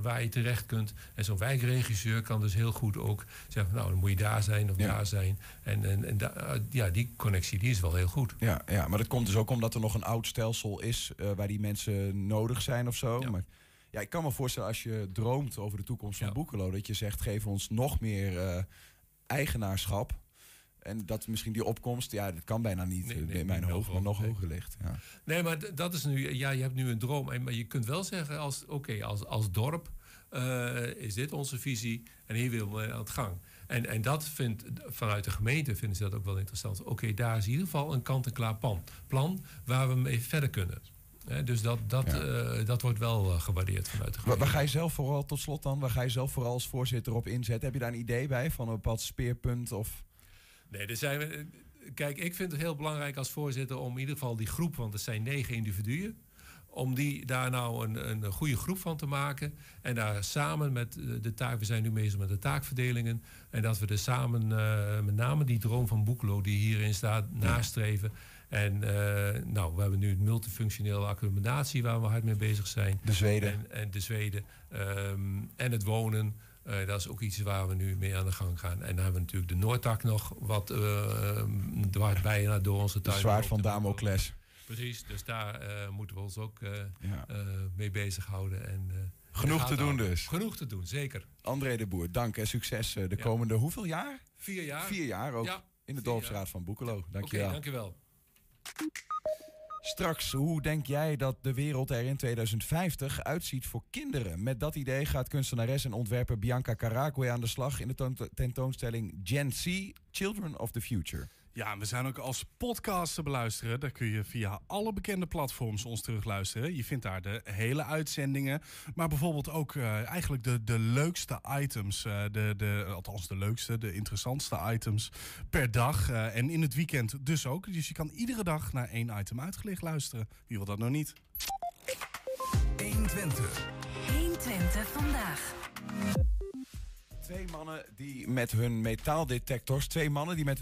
waar je terecht kunt. En zo'n wijkregisseur kan dus heel goed ook zeggen... nou, dan moet je daar zijn of daar zijn. En die connectie die is wel heel goed. Ja, maar dat komt dus ook omdat er nog een oud stelsel is... waar die mensen nodig zijn of zo. Ja. Maar ja, ik kan me voorstellen als je droomt over de toekomst van Boekelo... dat je zegt, geef ons nog meer eigenaarschap... En dat misschien die opkomst, dat kan bijna niet in mijn hoofd, maar nog hoger ligt. Ja. Nee, maar dat is nu, je hebt nu een droom. Maar je kunt wel zeggen, als dorp is dit onze visie en hier willen we aan het gang. En dat vanuit de gemeente vinden ze dat ook wel interessant. Oké, daar is in ieder geval een kant-en-klaar plan waar we mee verder kunnen. Dus dat wordt wel gewaardeerd vanuit de gemeente. Waar ga je zelf vooral als voorzitter op inzetten? Heb je daar een idee bij van een bepaald speerpunt of... Nee, Kijk, ik vind het heel belangrijk als voorzitter om in ieder geval die groep, want het zijn 9 individuen, om die daar nou een goede groep van te maken. En daar samen met de taak, we zijn nu bezig met de taakverdelingen, en dat we er samen met name die droom van Boekelo die hierin staat, nastreven. En nou, we hebben nu het multifunctionele accommodatie waar we hard mee bezig zijn. De Zweden. En de Zweden. En het wonen. Dat is ook iets waar we nu mee aan de gang gaan. En dan hebben we natuurlijk de Noordtak nog, wat dwars bijna door onze tuin. Het zwaard van Damocles. Precies, dus daar moeten we ons ook mee bezighouden. En, genoeg te doen dus. Genoeg te doen, zeker. André de Boer, dank en succes de komende hoeveel jaar? 4 jaar. 4 jaar ook in de dorpsraad van Boekelo. Dank je wel. Oké, dank je wel. Straks, hoe denk jij dat de wereld er in 2050 uitziet voor kinderen? Met dat idee gaat kunstenares en ontwerper Bianca Caracuay aan de slag in de tentoonstelling Gen Z Children of the Future. Ja, we zijn ook als podcast te beluisteren. Daar kun je via alle bekende platforms ons terugluisteren. Je vindt daar de hele uitzendingen. Maar bijvoorbeeld ook eigenlijk de leukste items. Althans de leukste, de interessantste items per dag. En in het weekend dus ook. Dus je kan iedere dag naar 1 item uitgelicht luisteren. Wie wil dat nou niet? 120. 120 vandaag. 2 mannen die met hun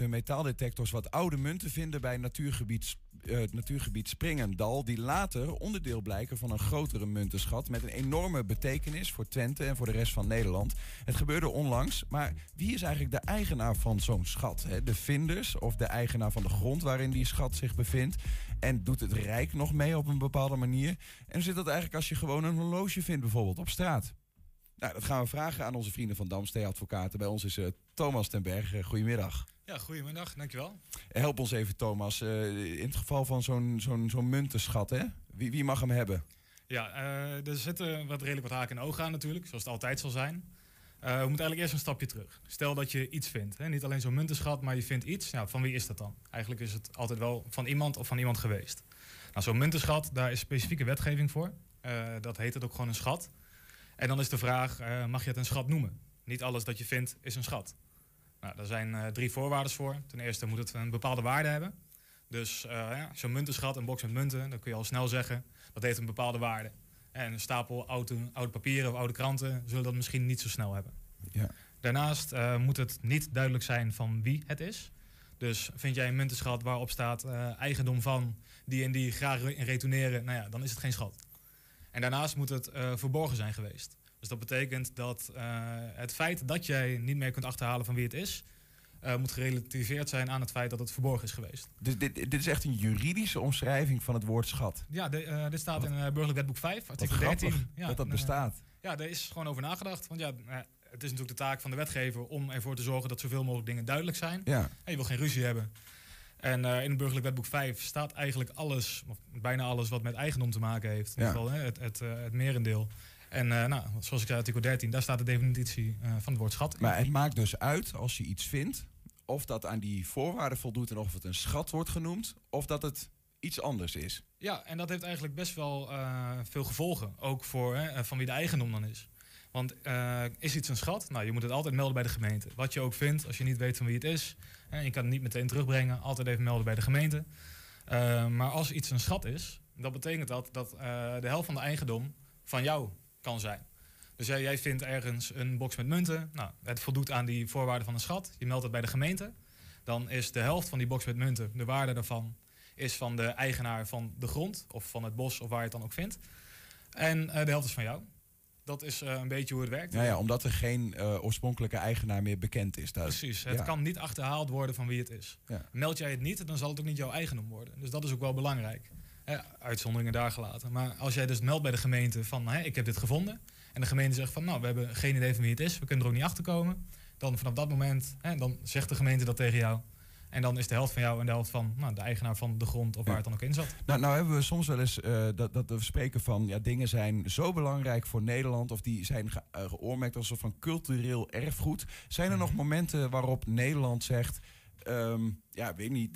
metaaldetectors wat oude munten vinden bij het natuurgebied Springendal, die later onderdeel blijken van een grotere muntenschat met een enorme betekenis voor Twente en voor de rest van Nederland. Het gebeurde onlangs, maar wie is eigenlijk de eigenaar van zo'n schat? Hè? De vinders of de eigenaar van de grond waarin die schat zich bevindt? En doet het Rijk nog mee op een bepaalde manier? En zit dat eigenlijk als je gewoon een horloge vindt bijvoorbeeld op straat? Nou, dat gaan we vragen aan onze vrienden van Damstee Advocaten. Bij ons is Thomas ten Berge. Goedemiddag. Ja, goedemiddag. Dankjewel. Help ons even, Thomas. In het geval van zo'n muntenschat, hè? Wie mag hem hebben? Ja, er zitten redelijk wat haken en ogen aan natuurlijk, zoals het altijd zal zijn. We moeten eigenlijk eerst een stapje terug. Stel dat je iets vindt. Hè? Niet alleen zo'n muntenschat, maar je vindt iets. Nou, van wie is dat dan? Eigenlijk is het altijd wel van iemand of van iemand geweest. Nou, zo'n muntenschat, daar is specifieke wetgeving voor. Dat heet het ook gewoon een schat. En dan is de vraag, mag je het een schat noemen? Niet alles dat je vindt is een schat. Nou, daar zijn 3 voorwaarden voor. Ten eerste moet het een bepaalde waarde hebben. Dus zo'n muntenschat, een box met munten, dan kun je al snel zeggen, dat heeft een bepaalde waarde. En een stapel oude papieren of oude kranten zullen dat misschien niet zo snel hebben. Ja. Daarnaast moet het niet duidelijk zijn van wie het is. Dus vind jij een muntenschat waarop staat eigendom van die en die graag retourneren, nou ja, dan is het geen schat. En daarnaast moet het verborgen zijn geweest. Dus dat betekent dat het feit dat jij niet meer kunt achterhalen van wie het is, moet gerelativeerd zijn aan het feit dat het verborgen is geweest. Dus dit is echt een juridische omschrijving van het woord schat? Ja, dit staat in Burgerlijk Wetboek 5, artikel 13. Ja, dat bestaat. Ja, daar is gewoon over nagedacht. Want ja, het is natuurlijk de taak van de wetgever om ervoor te zorgen dat zoveel mogelijk dingen duidelijk zijn. Ja. En je wil geen ruzie hebben. En in het Burgerlijk Wetboek 5 staat eigenlijk alles, of bijna alles wat met eigendom te maken heeft. In ieder geval het merendeel. En nou, zoals ik zei, artikel 13, daar staat de definitie van het woord schat. Maar het maakt dus uit als je iets vindt, of dat aan die voorwaarden voldoet en of het een schat wordt genoemd, of dat het iets anders is. Ja, en dat heeft eigenlijk best wel veel gevolgen. Ook voor van wie de eigendom dan is. Want is iets een schat? Nou, je moet het altijd melden bij de gemeente. Wat je ook vindt, als je niet weet van wie het is. En je kan het niet meteen terugbrengen. Altijd even melden bij de gemeente. Maar als iets een schat is, dat betekent dat de helft van de eigendom van jou kan zijn. Dus jij vindt ergens een box met munten. Nou, het voldoet aan die voorwaarden van een schat. Je meldt het bij de gemeente. Dan is de helft van die box met munten, de waarde daarvan, is van de eigenaar van de grond. Of van het bos, of waar je het dan ook vindt. En de helft is van jou. Dat is een beetje hoe het werkt. Nou ja, omdat er geen oorspronkelijke eigenaar meer bekend is. Precies, het kan niet achterhaald worden van wie het is. Ja. Meld jij het niet, dan zal het ook niet jouw eigendom worden. Dus dat is ook wel belangrijk. Uitzonderingen daar gelaten. Maar als jij dus meldt bij de gemeente van, ik heb dit gevonden. En de gemeente zegt van, nou, we hebben geen idee van wie het is. We kunnen er ook niet achter komen. Dan vanaf dat moment, dan zegt de gemeente dat tegen jou. En dan is de helft van jou en de helft van de eigenaar van de grond, of waar het dan ook in zat. Nou hebben we soms wel eens dat we spreken van, dingen zijn zo belangrijk voor Nederland, of die zijn geoormerkt als een soort van cultureel erfgoed. Zijn er nog momenten waarop Nederland zegt, weet niet,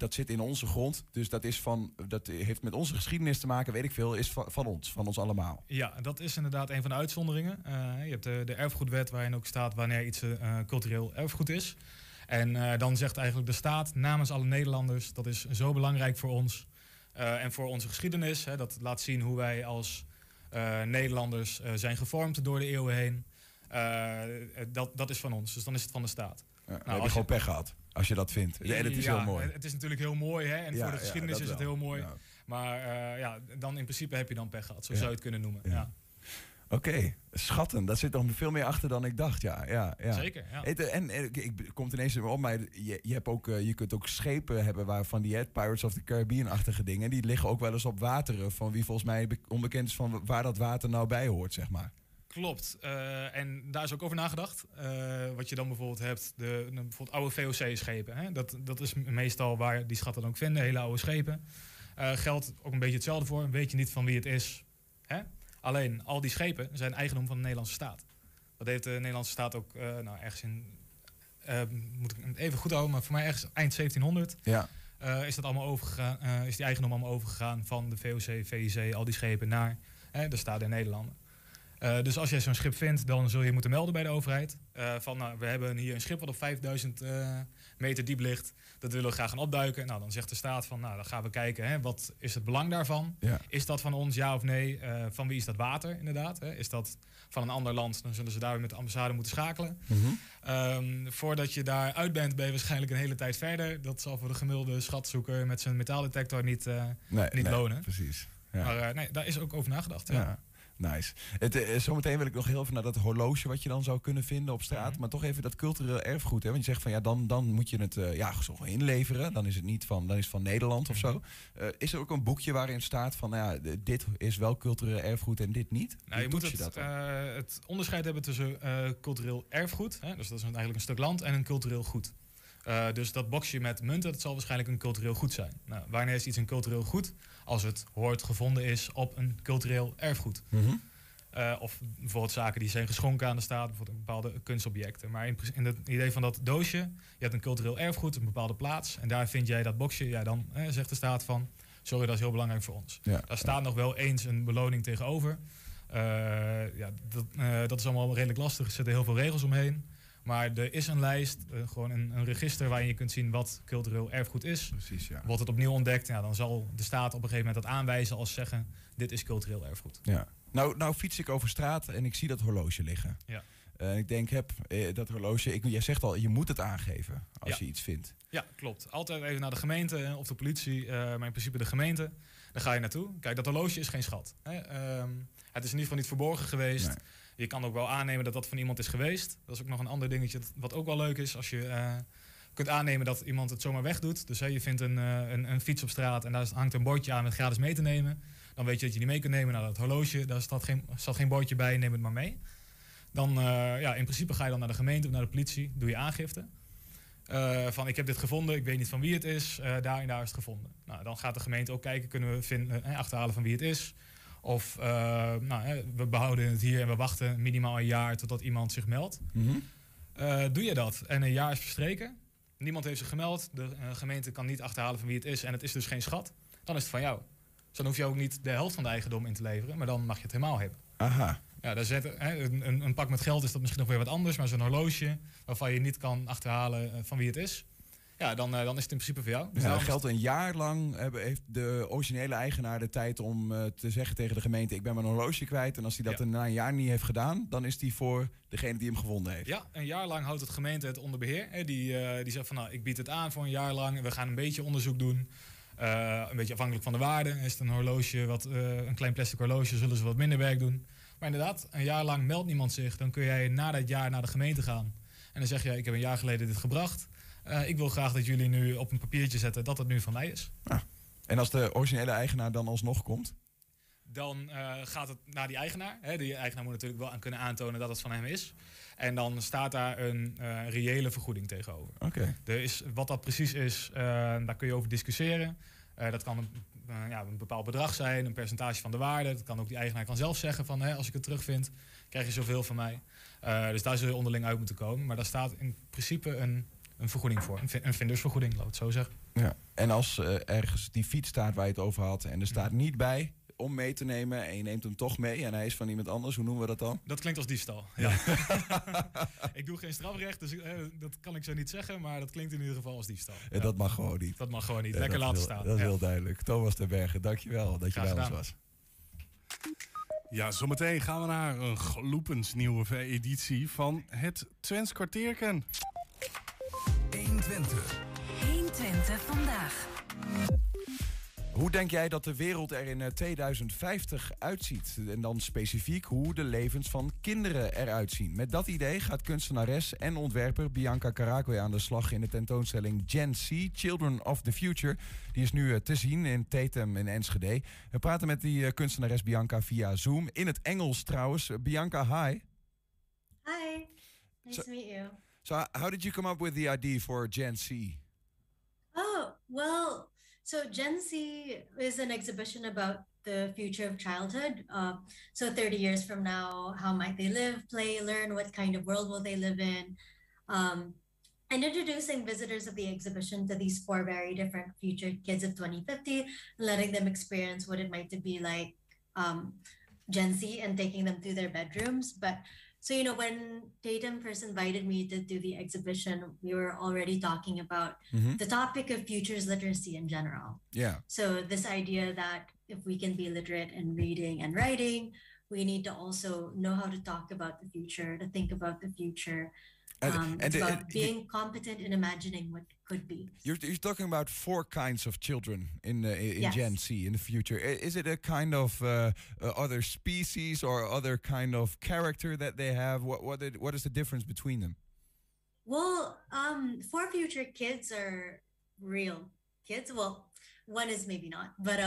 dat zit in onze grond. Dus dat heeft met onze geschiedenis te maken, weet ik veel, is van ons allemaal. Ja, dat is inderdaad een van de uitzonderingen. Je hebt de erfgoedwet waarin ook staat wanneer iets cultureel erfgoed is. En dan zegt eigenlijk de staat namens alle Nederlanders, dat is zo belangrijk voor ons en voor onze geschiedenis. Hè, dat laat zien hoe wij als Nederlanders zijn gevormd door de eeuwen heen. Dat is van ons, dus dan is het van de staat. Ja, nou, heb je gewoon pech gehad, als je dat vindt. Ja, dat is heel mooi. Het is natuurlijk heel mooi, hè? En voor de geschiedenis is het heel mooi. Ja. Maar dan in principe heb je dan pech gehad. Zo zou je het kunnen noemen. Ja. Ja. Oké, schatten. Daar zit nog veel meer achter dan ik dacht. Ja. Zeker, ja. En ik komt ineens op mij. Je kunt ook schepen hebben waarvan die Pirates of the Caribbean-achtige dingen. Die liggen ook wel eens op wateren van wie volgens mij onbekend is van waar dat water nou bij hoort, zeg maar. Klopt. En daar is ook over nagedacht. Wat je dan bijvoorbeeld hebt, bijvoorbeeld oude VOC-schepen. Dat is meestal waar die schatten dan ook vinden, hele oude schepen. Geldt ook een beetje hetzelfde voor. Weet je niet van wie het is. Hè? Alleen, al die schepen zijn eigendom van de Nederlandse staat. Dat heeft de Nederlandse staat ook ergens in... moet ik het even goed houden, maar voor mij ergens eind 1700... Ja. Is die eigendom allemaal overgegaan van de VOC, VIC, al die schepen naar de staat der Nederlanden. Dus als jij zo'n schip vindt, dan zul je moeten melden bij de overheid. We hebben hier een schip wat op 5000 meter diep ligt. Dat willen we graag gaan opduiken. Nou, dan zegt de staat van, dan gaan we kijken. Hè, wat is het belang daarvan? Ja. Is dat van ons, ja of nee? Van wie is dat water, inderdaad? Hè? Is dat van een ander land? Dan zullen ze daar weer met de ambassade moeten schakelen. Mm-hmm. Voordat je daar uit bent, ben je waarschijnlijk een hele tijd verder. Dat zal voor de gemiddelde schatzoeker met zijn metaaldetector niet lonen. Precies. Ja. Maar daar is ook over nagedacht. Ja. Nice. Zometeen wil ik nog heel even naar dat horloge wat je dan zou kunnen vinden op straat. Mm-hmm. Maar toch even dat cultureel erfgoed. Hè? Want je zegt van dan moet je het zo inleveren. Dan is het niet van, dan is het van Nederland mm-hmm. of zo. Is er ook een boekje waarin staat van dit is wel cultureel erfgoed en dit niet? Nou, je moet het onderscheid hebben tussen cultureel erfgoed, hè? Dus dat is eigenlijk een stuk land, en een cultureel goed. Dus dat boxje met munten, dat zal waarschijnlijk een cultureel goed zijn. Nou, wanneer is iets een cultureel goed? Als het gevonden is op een cultureel erfgoed. Mm-hmm. Of bijvoorbeeld zaken die zijn geschonken aan de staat, bijvoorbeeld bepaalde kunstobjecten. Maar in het idee van dat doosje, je hebt een cultureel erfgoed, een bepaalde plaats. En daar vind jij dat boxje, dan zegt de staat van, sorry, dat is heel belangrijk voor ons. Ja, daar staat nog wel eens een beloning tegenover. Dat is allemaal redelijk lastig, er zitten heel veel regels omheen. Maar er is een lijst, gewoon een register waarin je kunt zien wat cultureel erfgoed is. Precies, ja. Wordt het opnieuw ontdekt, dan zal de staat op een gegeven moment dat aanwijzen als zeggen, dit is cultureel erfgoed. Ja. Nou fiets ik over straat en ik zie dat horloge liggen. Ja. Ik denk, dat horloge, jij zegt al, je moet het aangeven als je iets vindt. Ja, klopt. Altijd even naar de gemeente of de politie, maar in principe de gemeente. Daar ga je naartoe. Kijk, dat horloge is geen schat. Hè? Het is in ieder geval niet verborgen geweest. Nee. Je kan ook wel aannemen dat van iemand is geweest. Dat is ook nog een ander dingetje wat ook wel leuk is. Als je kunt aannemen dat iemand het zomaar wegdoet. Dus je vindt een fiets op straat en daar hangt een bordje aan met gratis mee te nemen. Dan weet je dat je die mee kunt nemen. Dat horloge, daar staat geen bordje bij, neem het maar mee. Dan in principe ga je dan naar de gemeente of naar de politie. Doe je aangifte. Van ik heb dit gevonden, ik weet niet van wie het is. Daar en daar is het gevonden. Nou, dan gaat de gemeente ook kijken, kunnen we achterhalen van wie het is. Of we behouden het hier en we wachten minimaal een jaar totdat iemand zich meldt. Mm-hmm. Doe je dat en een jaar is verstreken. Niemand heeft zich gemeld. De gemeente kan niet achterhalen van wie het is. En het is dus geen schat. Dan is het van jou. Dus dan hoef je ook niet de helft van de eigendom in te leveren. Maar dan mag je het helemaal hebben. Aha. Ja, een pak met geld is dat misschien nog weer wat anders. Maar zo'n horloge waarvan je niet kan achterhalen van wie het is. Ja, dan is het in principe voor jou. Dus ja, geldt een jaar lang heeft de originele eigenaar de tijd om te zeggen tegen de gemeente, ik ben mijn horloge kwijt. En als hij dat na een jaar niet heeft gedaan, dan is die voor degene die hem gevonden heeft. Ja, een jaar lang houdt het gemeente het onder beheer. Hè? Die zegt van, ik bied het aan voor een jaar lang. We gaan een beetje onderzoek doen. Een beetje afhankelijk van de waarde. Is het een horloge, een klein plastic horloge, zullen ze wat minder werk doen. Maar inderdaad, een jaar lang meldt niemand zich. Dan kun jij na dat jaar naar de gemeente gaan. En dan zeg je, ik heb een jaar geleden dit gebracht. Ik wil graag dat jullie nu op een papiertje zetten dat het nu van mij is. Ja. En als de originele eigenaar dan alsnog komt? Dan gaat het naar die eigenaar. Hè? Die eigenaar moet natuurlijk wel kunnen aantonen dat het van hem is. En dan staat daar een reële vergoeding tegenover. Okay. Wat dat precies is, daar kun je over discussiëren. Dat kan een bepaald bedrag zijn, een percentage van de waarde. Dat kan ook die eigenaar zelf zeggen van, als ik het terugvind, krijg je zoveel van mij. Dus daar zul je onderling uit moeten komen. Maar daar staat in principe een vergoeding voor. Een vindersvergoeding, laat ik het zo zeggen. Ja. En als ergens die fiets staat waar je het over had en er staat niet bij, om mee te nemen en je neemt hem toch mee en hij is van iemand anders. Hoe noemen we dat dan? Dat klinkt als diefstal. Ja. Ik doe geen strafrecht, dus dat kan ik zo niet zeggen, maar dat klinkt in ieder geval als diefstal. Ja. En dat mag gewoon niet. Dat mag gewoon niet. Lekker laten staan. Dat is heel duidelijk. Thomas Terbergen, dankjewel dat je bij ons was. Ja, zometeen gaan we naar een gloepensnieuwe editie van het Twents Kwartierken. 120 vandaag. Hoe denk jij dat de wereld er in 2050 uitziet? En dan specifiek hoe de levens van kinderen eruit zien. Met dat idee gaat kunstenares en ontwerper Bianca Caracuay aan de slag in de tentoonstelling Gen Z Children of the Future. Die is nu te zien in Tetem in Enschede. We praten met die kunstenares Bianca via Zoom. In het Engels trouwens. Bianca, hi. Hi. Nice to meet you. So how did you come up with the idea for Gen Z? Oh, well, so Gen Z is an exhibition about the future of childhood. So 30 years from now, how might they live, play, learn? What kind of world will they live in? And introducing visitors of the exhibition to these four very different future kids of 2050, letting them experience what it might be like Gen Z and taking them through their bedrooms. But so, you know, when Tatum first invited me to do the exhibition, we were already talking about the topic of futures literacy in general. Yeah. So this idea that if we can be literate in reading and writing, we need to also know how to talk about the future, to think about the future. And being competent in imagining what could be. You're talking about four kinds of children in yes. Gen Z in the future. Is it a kind of other species or other kind of character that they have? What is the difference between them? Well, four future kids are real kids. Well, one is maybe not, but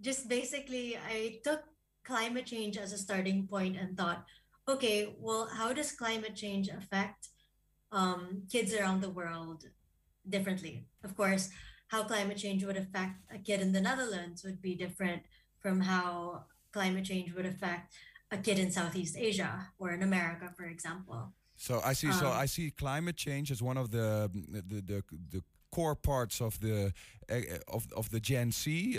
just basically, I took climate change as a starting point and thought, okay, well, how does climate change affect kids around the world differently? Of course, how climate change would affect a kid in the Netherlands would be different from how climate change would affect a kid in Southeast Asia or in America, for example. So I see. So I see climate change as one of the core parts of the Gen Z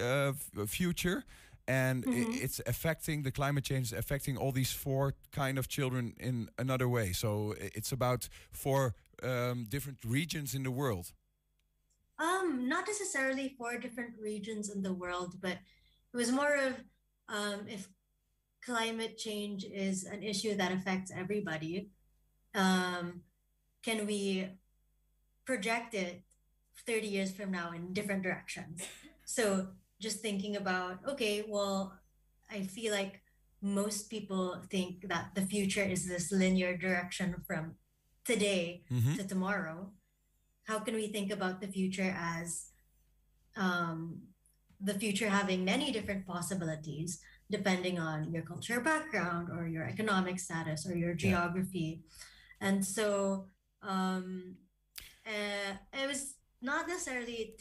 future. And it's affecting, the climate change is affecting all these four kind of children in another way. So it's about four different regions in the world. Not necessarily four different regions in the world, but it was more of if climate change is an issue that affects everybody, can we project it 30 years from now in different directions? So just thinking about, okay, well, I feel like most people think that the future is this linear direction from today to tomorrow. How can we think about the future as the future having many different possibilities, depending on your cultural background or your economic status or your geography? And so it was not necessarily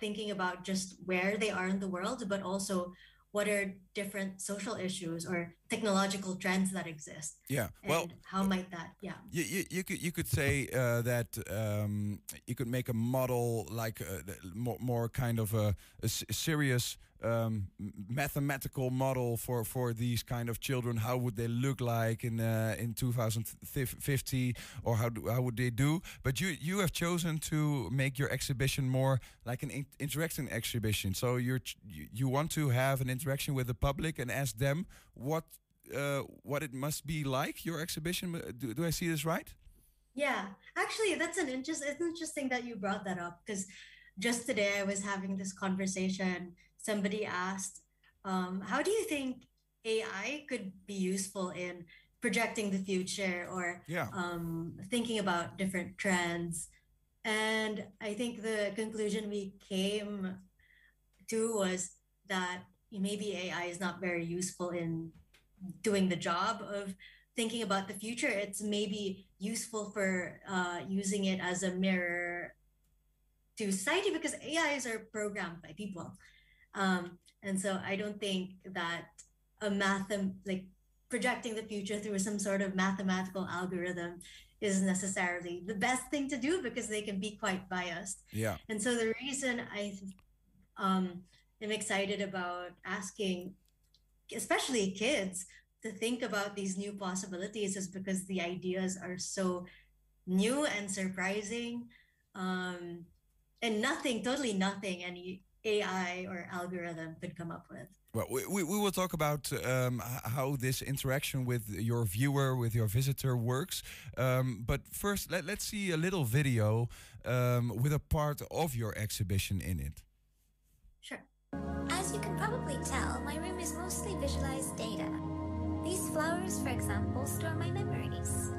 thinking about just where they are in the world, but also what are different social issues or technological trends that exist. Yeah. And well, how might that? Yeah. You could say that you could make a model like more kind of a serious mathematical model for these kind of children. How would they look like in 2050, or how would they do? But you have chosen to make your exhibition more like an interacting exhibition. So you want to have an interaction with the public and ask them what it must be like, your exhibition. Do I see this right? Yeah, actually, that's it's interesting that you brought that up, because just today I was having this conversation. Somebody asked, how do you think AI could be useful in projecting the future or thinking about different trends? And I think the conclusion we came to was that maybe AI is not very useful in doing the job of thinking about the future. It's maybe useful for using it as a mirror to society, because AIs are programmed by people. And so I don't think that like projecting the future through some sort of mathematical algorithm is necessarily the best thing to do, because they can be quite biased. Yeah. And so the reason I'm excited about asking especially kids, to think about these new possibilities is because the ideas are so new and surprising, and totally nothing any AI or algorithm could come up with. Well, we will talk about how this interaction with your viewer, with your visitor works. But first, let's see a little video with a part of your exhibition in it. Sure. As you can probably tell, my room is mostly visualized data. These flowers, for example, store my memories.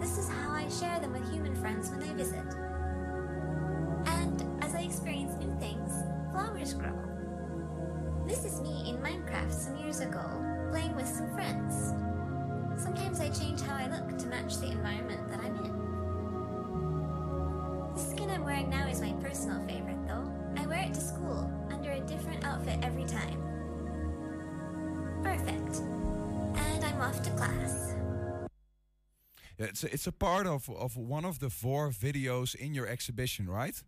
This is how I share them with human friends when I visit. And as I experience new things, flowers grow. This is me in Minecraft some years ago, playing with some friends. Sometimes I change how I look to match the environment that I'm in. The skin I'm wearing now is my personal favorite, though. I wear it to school, under a different outfit every time. Perfect. And I'm off to class. It's a part of one of the four videos in your exhibition, right?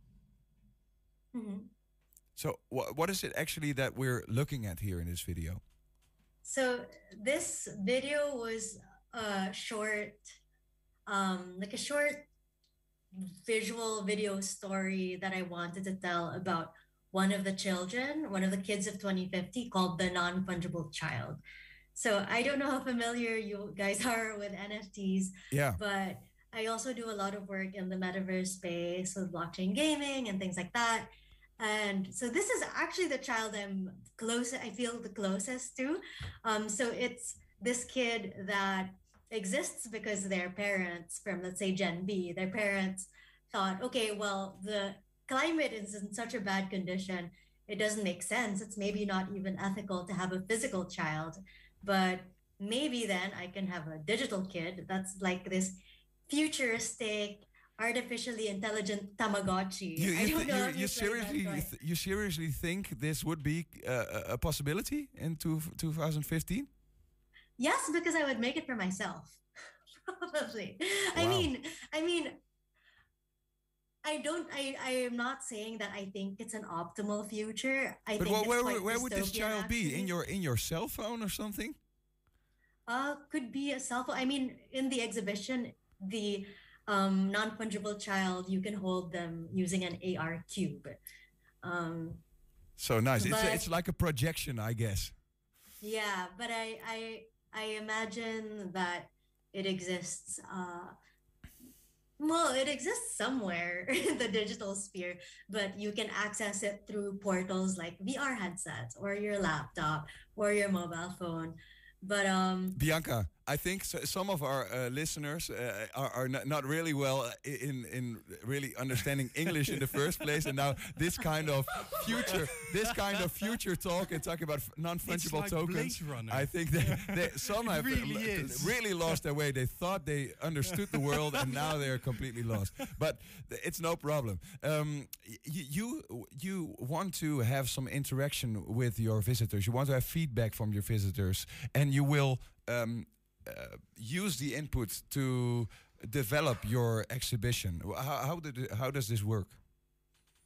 Mm-hmm. So what is it actually that we're looking at here in this video? So this video was a short, visual video story that I wanted to tell about one of the kids of 2050 called the non-fungible child. So I don't know how familiar you guys are with NFTs, but I also do a lot of work in the metaverse space with blockchain gaming and things like that. And so this is actually the child I feel the closest to. So it's this kid that exists because their parents from, let's say, Gen B, their parents thought, okay, well, the climate is in such a bad condition. It doesn't make sense. It's maybe not even ethical to have a physical child, but maybe then I can have a digital kid that's like this futuristic, artificially intelligent Tamagotchi. You seriously think this would be a possibility in 2015? Yes, because I would make it for myself. Probably. Wow. I mean, I am not saying that I think it's an optimal future. Where would this child be? In your cell phone or something? Could be a cell phone. I mean, in the exhibition, the non-fungible child, you can hold them using an AR cube. So nice. It's like a projection, I guess. Yeah, but I imagine that it exists. Well, it exists somewhere in the digital sphere, but you can access it through portals like VR headsets or your laptop or your mobile phone. But Bianca, I think some of our listeners are not really well in really understanding English in the first place, and now this kind of future talk and talking about non-fungible tokens. I think some have really lost their way. They thought they understood the world, and now they are completely lost. But it's no problem. You want to have some interaction with your visitors. You want to have feedback from your visitors, and you will. Use the input to develop your exhibition. How does this work?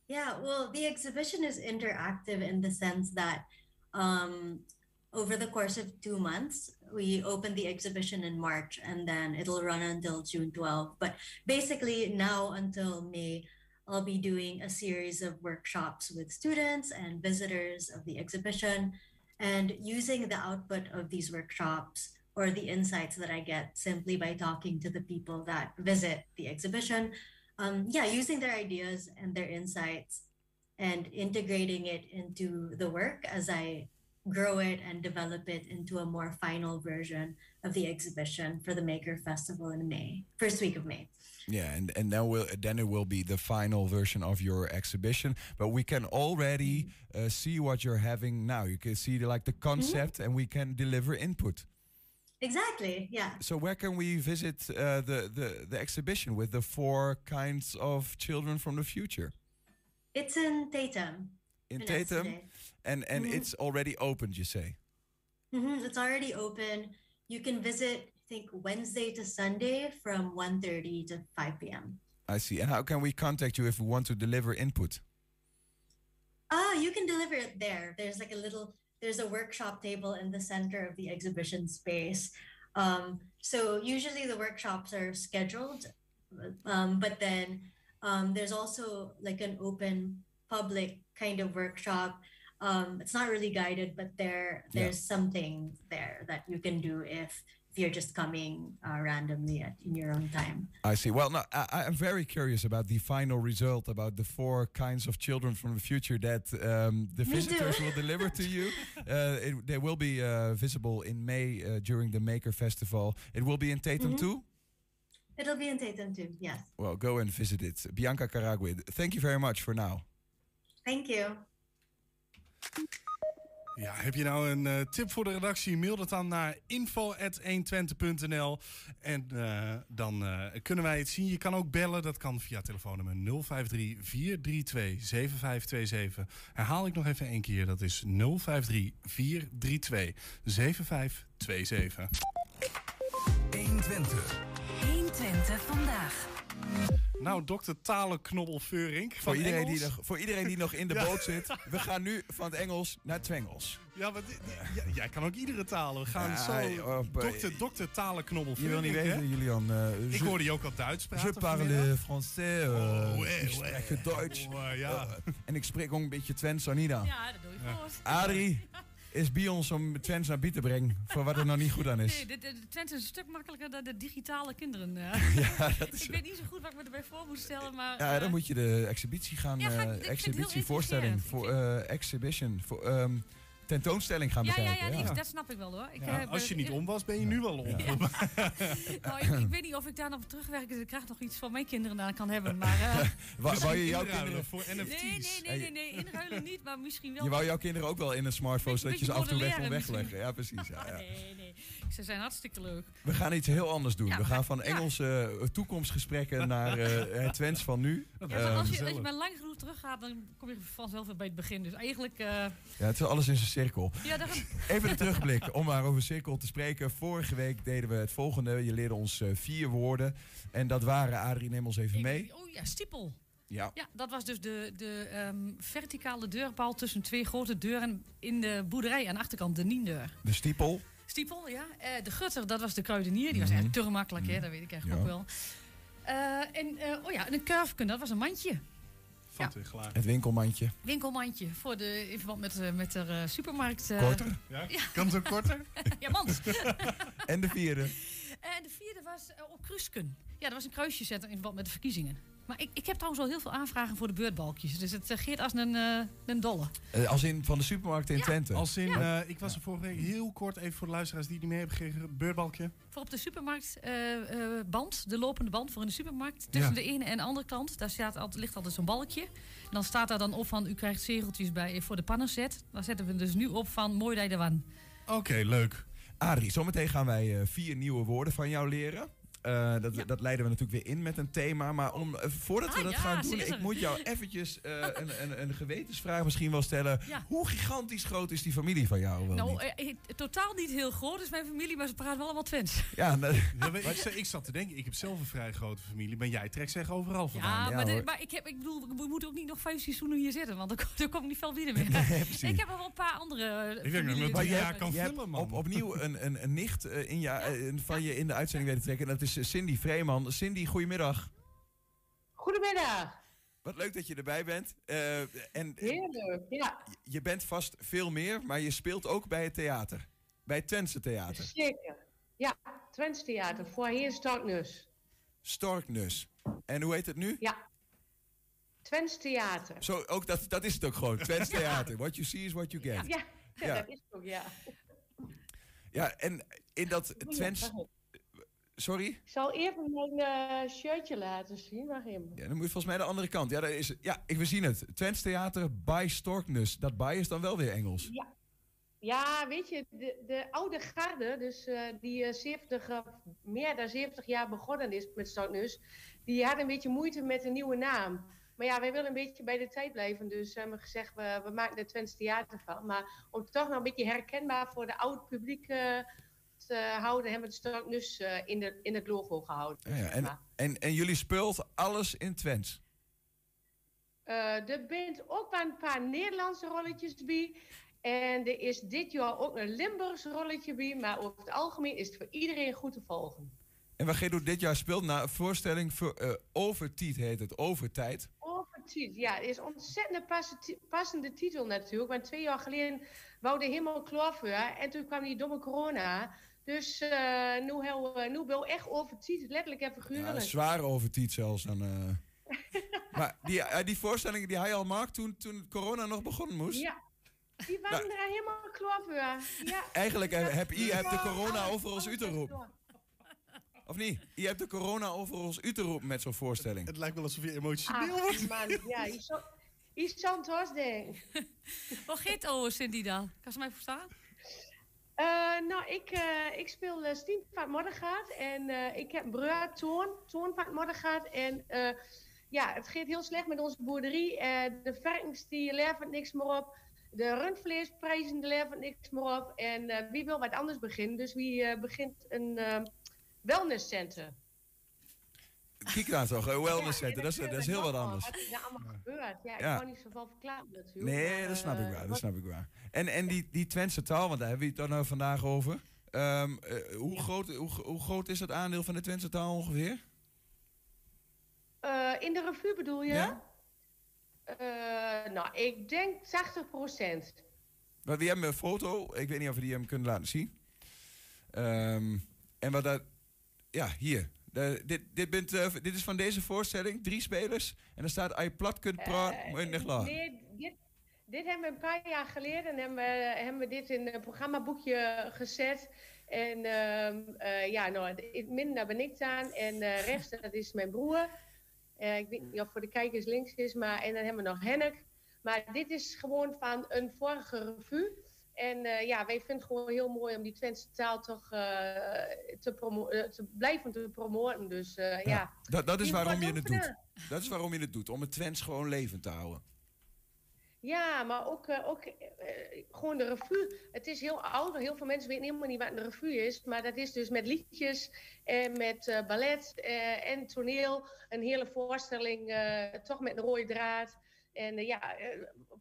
Yeah, well, the exhibition is interactive in the sense that over the course of 2 months, we opened the exhibition in March, and then it'll run until June 12. But basically now until May, I'll be doing a series of workshops with students and visitors of the exhibition, and using the output of these workshops or the insights that I get simply by talking to the people that visit the exhibition, using their ideas and their insights and integrating it into the work as I grow it and develop it into a more final version of the exhibition for the Maker Festival in May, first week of May. Yeah, and then it will be the final version of your exhibition. But we can already see what you're having now. You can see the concept, mm-hmm. and we can deliver input. Exactly. Yeah. So where can we visit the exhibition with the four kinds of children from the future? It's in Tetem. And mm-hmm. It's already opened, you say? Mm-hmm. It's already open. You can visit, I think, Wednesday to Sunday from 1:30 to 5 p.m. I see. And how can we contact you if we want to deliver input? You can deliver it there. There's like a little there's a workshop table in the center of the exhibition space. So usually the workshops are scheduled, but then there's also like an open public kind of workshop. It's not really guided, but there's something there that you can do if you're just coming randomly in your own time. I see. Well, no, I'm very curious about the final result about the four kinds of children from the future that the visitors will deliver to you. They will be visible in May during the Maker Festival. It will be in Tetem too? It'll be in Tetem too, yes. Well, go and visit it. Bianca Caracuay, thank you very much for now. Thank you. Ja, heb je nou een tip voor de redactie? Mail dat dan naar info@120.nl. En dan kunnen wij het zien. Je kan ook bellen. Dat kan via telefoonnummer 053-432-7527. Herhaal ik nog even één keer. Dat is 053-432-7527. ...120 vandaag. Nou, dokter Talenknobbel-Veurink. Voor iedereen die nog in de boot zit. We gaan nu van het Engels naar het Twengels. Ja, maar jij kan ook iedere taal. We gaan dokter Talenknobbel-Veurink. Je wil niet weten, Julian. Ik hoorde je ook al Duits praten. Je parle français. Ik spreek Duits. En ik spreek ook een beetje Twents, Anida. Ja, dat doe je gewoon. Adrie is bij ons om Twents naar bied te brengen. Voor wat er nog niet goed aan is. Nee, de Twents is een stuk makkelijker dan de digitale kinderen. Ik weet niet zo goed wat ik me erbij voor moet stellen. Maar, dan moet je de exhibitie gaan. Tentoonstelling gaan bekijken. Ja, dat snap ik wel hoor. Als je niet om was, ben je nu wel om. Ja. Nou, ik weet niet of ik daar nog op terugwerk. Dus ik krijg nog iets van mijn kinderen aan kan hebben. Maar, wou je jouw kinderen voor NFT's? Nee, inruilen niet, maar misschien wel. Je wou jouw kinderen ook wel in een smartphone, zodat je ze af en toe wegleggen. Ja, precies. Ja. Nee. Ze zijn hartstikke leuk. We gaan iets heel anders doen. We gaan van Engelse toekomstgesprekken naar het Twents van nu. Als je maar lang genoeg teruggaat, dan kom je vanzelf weer bij het begin. Dus eigenlijk... het is alles in zijn cirkel. Even een terugblik om maar over cirkel te spreken. Vorige week deden we het volgende. Je leerde ons 4 woorden. En dat waren, Adrie, neem ons even mee. Oh ja, stippel. Ja, dat was dus de verticale deurpaal tussen 2 grote deuren in de boerderij aan de achterkant, de niendeur. De stiepel. Stiepel, ja. De gutter, dat was de kruidenier. Die was eigenlijk te makkelijk, hè? Dat weet ik eigenlijk ook wel. En een kurfken, dat was een mandje. Ja. Het winkelmandje. Winkelmandje voor in verband met de supermarkt. Korter? Ja. Kan het ook korter? Ja, mand. En de vierde? En de vierde was op kruisken. Ja, dat was een kruisje zetten in verband met de verkiezingen. Maar ik heb trouwens al heel veel aanvragen voor de beurtbalkjes. Dus het geeft als een dolle. Als in van de supermarkt in Twente? Als in, ik was er vorige week heel kort, even voor de luisteraars die niet mee hebben gekregen, beurtbalkje. Voor op de supermarkt band, de lopende band voor in de supermarkt. Tussen de ene en de andere kant, daar ligt altijd zo'n balkje. En dan staat daar dan op van, u krijgt zegeltjes bij voor de pannenzet. Daar zetten we dus nu op van, mooi dat je er wan. Oké, leuk. Adrie, zometeen gaan wij 4 nieuwe woorden van jou leren. Dat leiden we natuurlijk weer in met een thema. Maar voordat we dat gaan doen, ik moet jou eventjes een gewetensvraag misschien wel stellen. Ja. Hoe gigantisch groot is die familie van jou? Totaal niet heel groot is mijn familie, maar ze praten wel allemaal Twents. Ja, ik zat te denken, ik heb zelf een vrij grote familie. Ben jij trekt zeg overal vandaan. Ja, maar ik bedoel, we moeten ook niet nog 5 seizoenen hier zitten, want dan kom ik niet veel binnen meer. Nee, ik heb er wel een paar andere familie. Maar jij kan vullen, man. Opnieuw een nicht van je in de uitzending weten trekken. Dat is Cindy Vreeman. Cindy, goedemiddag. Goedemiddag. Wat leuk dat je erbij bent. Heerlijk, ja. Je bent vast veel meer, maar je speelt ook bij het theater. Bij het Twentse Theater. Zeker. Ja, Twents Theater. Voorheen Stork Nuus. Stork Nuus. En hoe heet het nu? Ja. Twents Theater. Zo, ook dat is het ook gewoon. Twents Theater. What you see is what you get. Ja, dat is het ook, ja. Ja, en in dat Twents... Sorry? Ik zal even mijn shirtje laten zien. Mag even. Ja, dan moet je volgens mij de andere kant. Ja, we zien het. Twents Theater by Stork Nuus. Dat by is dan wel weer Engels. Ja, weet je, de oude garde, dus die meer dan 70 jaar begonnen is met Stork Nuus, die had een beetje moeite met een nieuwe naam. Maar ja, wij willen een beetje bij de tijd blijven. Dus we hebben gezegd, we maken er Twents Theater van. Maar om toch nog een beetje herkenbaar voor de oud publiek... hebben we het Stork Nuus in het logo gehouden. Ja, en jullie speelt alles in Twents? Er bent ook wel een paar Nederlandse rolletjes bij. En er is dit jaar ook een Limburgs rolletje bij, maar over het algemeen is het voor iedereen goed te volgen. En wat Gedo dit jaar speelt, na een voorstelling voor, Overtijd heet het, Overtijd. Overtijd, ja. Het is een ontzettend passende titel natuurlijk, want 2 jaar geleden wou de helemaal klaar voor en toen kwam die domme corona. Dus nu wil echt Overtijd, letterlijk en figuurlijk. Ja, zwaar Overtijd zelfs. Dan, maar die voorstellingen die hij al maakt toen corona nog begonnen moest? Ja. Die waren er helemaal klaar voor. Ja. Eigenlijk heb de corona over ons uit te roepen. Of niet? Je hebt de corona over ons uit te roepen met zo'n voorstelling. Het lijkt wel alsof je emotioneel wordt. Ah, man. Ja, je zo'n tos ding. Wat gaat over Cindy dan? Kan ze mij verstaan? Ik speel Stien van het Moddergaat. En ik heb een broer, Toon van het Moddergaat. En het gaat heel slecht met onze boerderie. De varkens die levert niks meer op. De rundvleesprijzen levert niks meer op. En wie wil wat anders beginnen? Dus wie begint een... wellnesscentrum. Kijk daar toch, een wellnesscentrum, dat is heel wat anders. Wat er allemaal gebeurt, ik kan niet zoveel verklaren natuurlijk. Nee, dat snap ik wel, En die Twentse taal, want daar hebben we het dan nou vandaag over. Hoe groot is dat aandeel van de Twentse taal ongeveer? In de revue bedoel je? Ja? Ik denk 80%. Maar we hebben een foto, ik weet niet of we die hem kunnen laten zien. En wat dat... Ja, hier. Dit is van deze voorstelling. 3 spelers. En daar staat... Als je plat kunt praten, moet je niet lachen. Dit hebben we een paar jaar geleden. En hebben we dit in een programmaboekje gezet. En midden daar ben ik aan. En rechts, dat is mijn broer. Ik weet niet of voor de kijkers links is. Maar, en dan hebben we nog Hennek. Maar dit is gewoon van een vorige revue. En wij vinden het gewoon heel mooi om die Twentse taal toch te blijven te promoten. Dus Dat is waarom je het doet. Dat is waarom je het doet, om het Twents gewoon levend te houden. Ja, maar ook gewoon de revue. Het is heel oud, heel veel mensen weten helemaal niet wat een revue is. Maar dat is dus met liedjes en met ballet en toneel. Een hele voorstelling, toch met een rode draad. En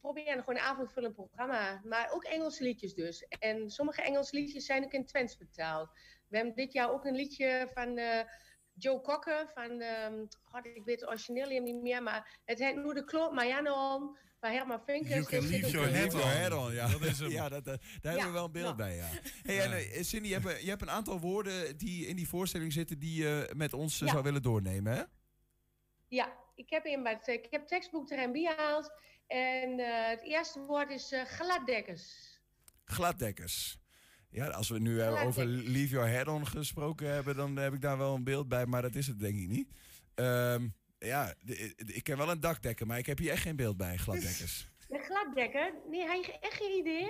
probeer gewoon een avondvullend programma. Maar ook Engelse liedjes dus. En sommige Engelse liedjes zijn ook in Twents vertaald. We hebben dit jaar ook een liedje van Joe Cocker. Van, ik weet het origineel niet meer, maar het heet Nu de Kloot Marianne om. Van Herman Vinkers. You can leave your head on. Ja, dat is hem. Ja, daar hebben we wel een beeld bij. Ja. Hey, en Cindy, je hebt een aantal woorden die in die voorstelling zitten die je met ons zou willen doornemen, hè? Ja. Ik heb tekstboek er en bijgehaald. En het eerste woord is gladdekkers. Gladdekkers. Ja, als we nu over Leave Your Head On gesproken hebben, dan heb ik daar wel een beeld bij, maar dat is het denk ik niet. Ik ken wel een dakdekker, maar ik heb hier echt geen beeld bij, gladdekkers. Een gladdekker? Nee, hij heeft echt geen idee.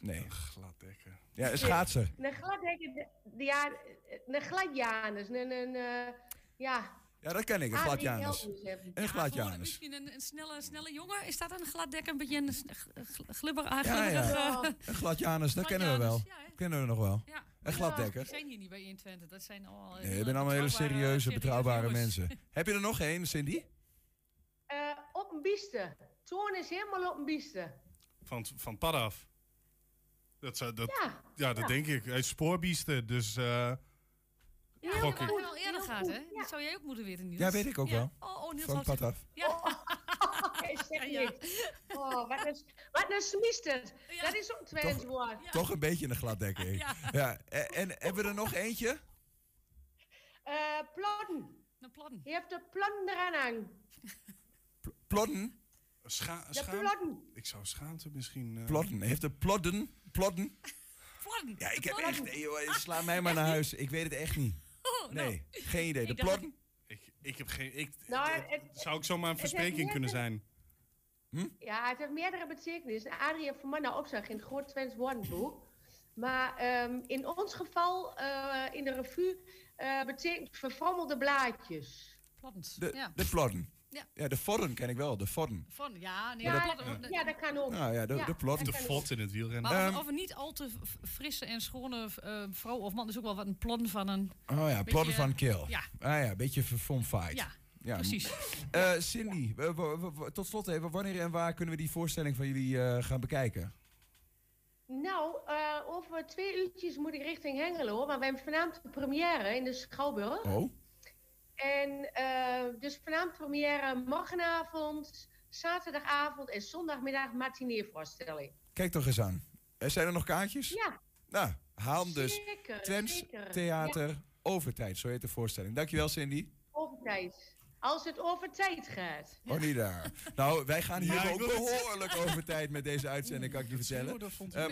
Nee. Een gladdekker. Ja, een schaatser. Een gladdekker, ja, een gladjanus. Ja, dat ken ik, een gladjanus. Een gladjanus. Misschien een snelle jongen. Is dat een gladdekker? Een beetje een glibberige... Een gladjanus, dat kennen we wel. Ja, dat kennen we nog wel. Ja. Een gladdekker. Die zijn hier niet bij in Twente. Dat zijn al... Nee, dat zijn allemaal hele serieuze, betrouwbare mensen. Heb je er nog één, Cindy? Op een bieste. Toorn is helemaal op een bieste. Van pad af. Dat denk ik. Uit spoorbieste, dus... Ja, dat heb wel eerder gehad, hè? Ja. Dat zou jij ook moeten weten, Niels. Ja, weet ik ook wel. Oh, Niels van pad af. Ja. Wat een smisterd. Ja. Dat is ook Twents woord. Toch een beetje een gladdekker. En hebben we er nog eentje? Plodden. Een plodden. Je hebt de plodden eraan hangen. Plodden? Plodden. Ik zou schaamte misschien... Plodden. Heeft de plodden... Plodden? Ja, ik heb echt... sla mij maar naar huis. Ik weet het echt niet. Nee, geen idee. De plodden? Ik heb geen... zou ik zomaar een verspreking kunnen zijn? Hm? Ja, het heeft meerdere betekenissen. Arie heeft voor mij nou opzag in het Groot Twents Woordenboek. Maar in ons geval, in de revue, betekent verfrommelde blaadjes. De plodden. Ja, de vodden ken ik wel, de vodden. Dat kan ook. De plot. De vod in het wielrennen. Maar of niet al te frisse en schone vrouw of man is ook wel wat een plodden van een... plodden van keel. Ja. Een beetje verfomfaaid. Ja, precies. Cindy, tot slot even, wanneer en waar kunnen we die voorstelling van jullie gaan bekijken? Nou, over 2 uurtjes moet ik richting Hengelo, want we hebben vanavond de première in de Schouwburg. Oh. En dus vanavond première, morgenavond, zaterdagavond en zondagmiddag matineervoorstelling. Kijk toch eens aan. Zijn er nog kaartjes? Ja. Nou, haal hem dus. Zeker, Twents zeker. Theater, ja. Overtijd, zo heet de voorstelling. Dankjewel, Cindy. Overtijd. Als het over tijd gaat. Oh, niet daar. Nou, wij gaan hier ook behoorlijk over tijd met deze uitzending, kan ik je vertellen.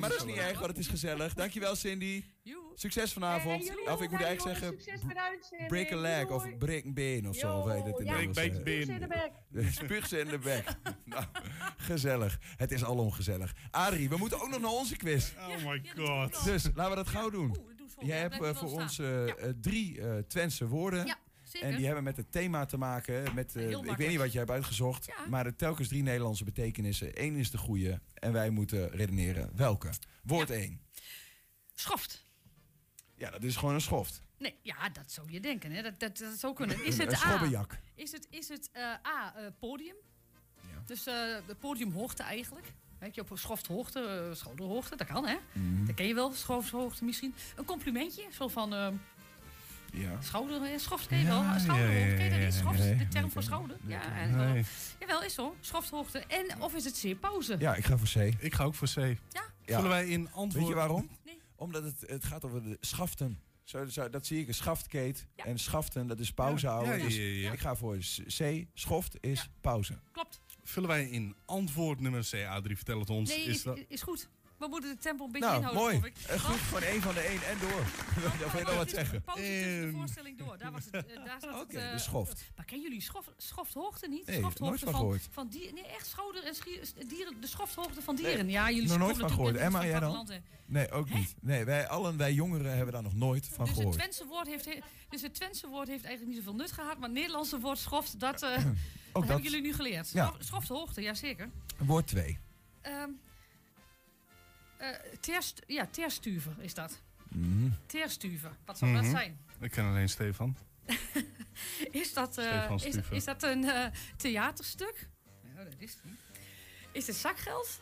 Maar dat is niet erg, want het is gezellig. Dankjewel, Cindy. Succes vanavond. Of ik moet eigenlijk zeggen, break a leg of break een been of zo. Break een been. Spuugs in de bek. Nou, gezellig. Het is al ongezellig. Adrie, we moeten ook nog naar onze quiz. Oh my god. Dus, laten we dat gauw doen. Jij hebt voor ons 3 Twentse woorden. Zeker. En die hebben met het thema te maken. Met, ik weet niet wat jij hebt uitgezocht. Ja. Maar telkens 3 Nederlandse betekenissen. 1 is de goede. En wij moeten redeneren welke. Woord 1. Schoft. Ja, dat is gewoon een schoft. Nee, ja, dat zou je denken. Hè. Dat zou kunnen. Is het A? Is het A, podium? Ja. Dus podiumhoogte eigenlijk. Weet je, op schofthoogte, schouderhoogte. Dat kan, hè? Mm. Dat ken je wel, schofthoogte misschien. Een complimentje, zo van... Ja. Schouder, schoft, ken je wel? Schouderhoogte, ken je dat niet? Schoft, de term voor schouder. Nee. Jawel, is zo. Schofthoogte. En of is het C, pauze? Ja, ik ga voor C. Ik ga ook voor C. Ja. Zullen wij in antwoord... Weet je waarom? Nee. Omdat het gaat over de schaften. Dat zie ik, een schaftkeet. Ja. En schaften, dat is pauze houden. Dus ik ga voor C. Schoft is pauze. Klopt. Vullen wij in antwoord nummer C, Adrie? Vertel het ons. Nee, is goed. We moeten de tempo een beetje inhouden. Mooi. Goed, van 1 van de 1 en door. Dat wil je nog wat zeggen. Pauze tussen de voorstelling door. Daar was het. Oké, de schoft. Maar kennen jullie schofthoogte niet? Nee, nooit van gehoord. Nee, echt schouder en dieren. De schofthoogte van dieren. Nee, ja, jullie nooit van gehoord. Emma, jij dan? Nee, ook niet. Nee, wij jongeren hebben daar nog nooit van gehoord. Het Twentse woord heeft eigenlijk niet zoveel nut gehad. Maar het Nederlandse woord schoft, dat hebben jullie nu geleerd. Schofthoogte, jazeker. Woord 2. Terstuver is dat. Mm-hmm. Terstuver, wat zou dat zijn? Ik ken alleen Stefan. Is dat een theaterstuk? Ja, dat is het niet. Is het zakgeld?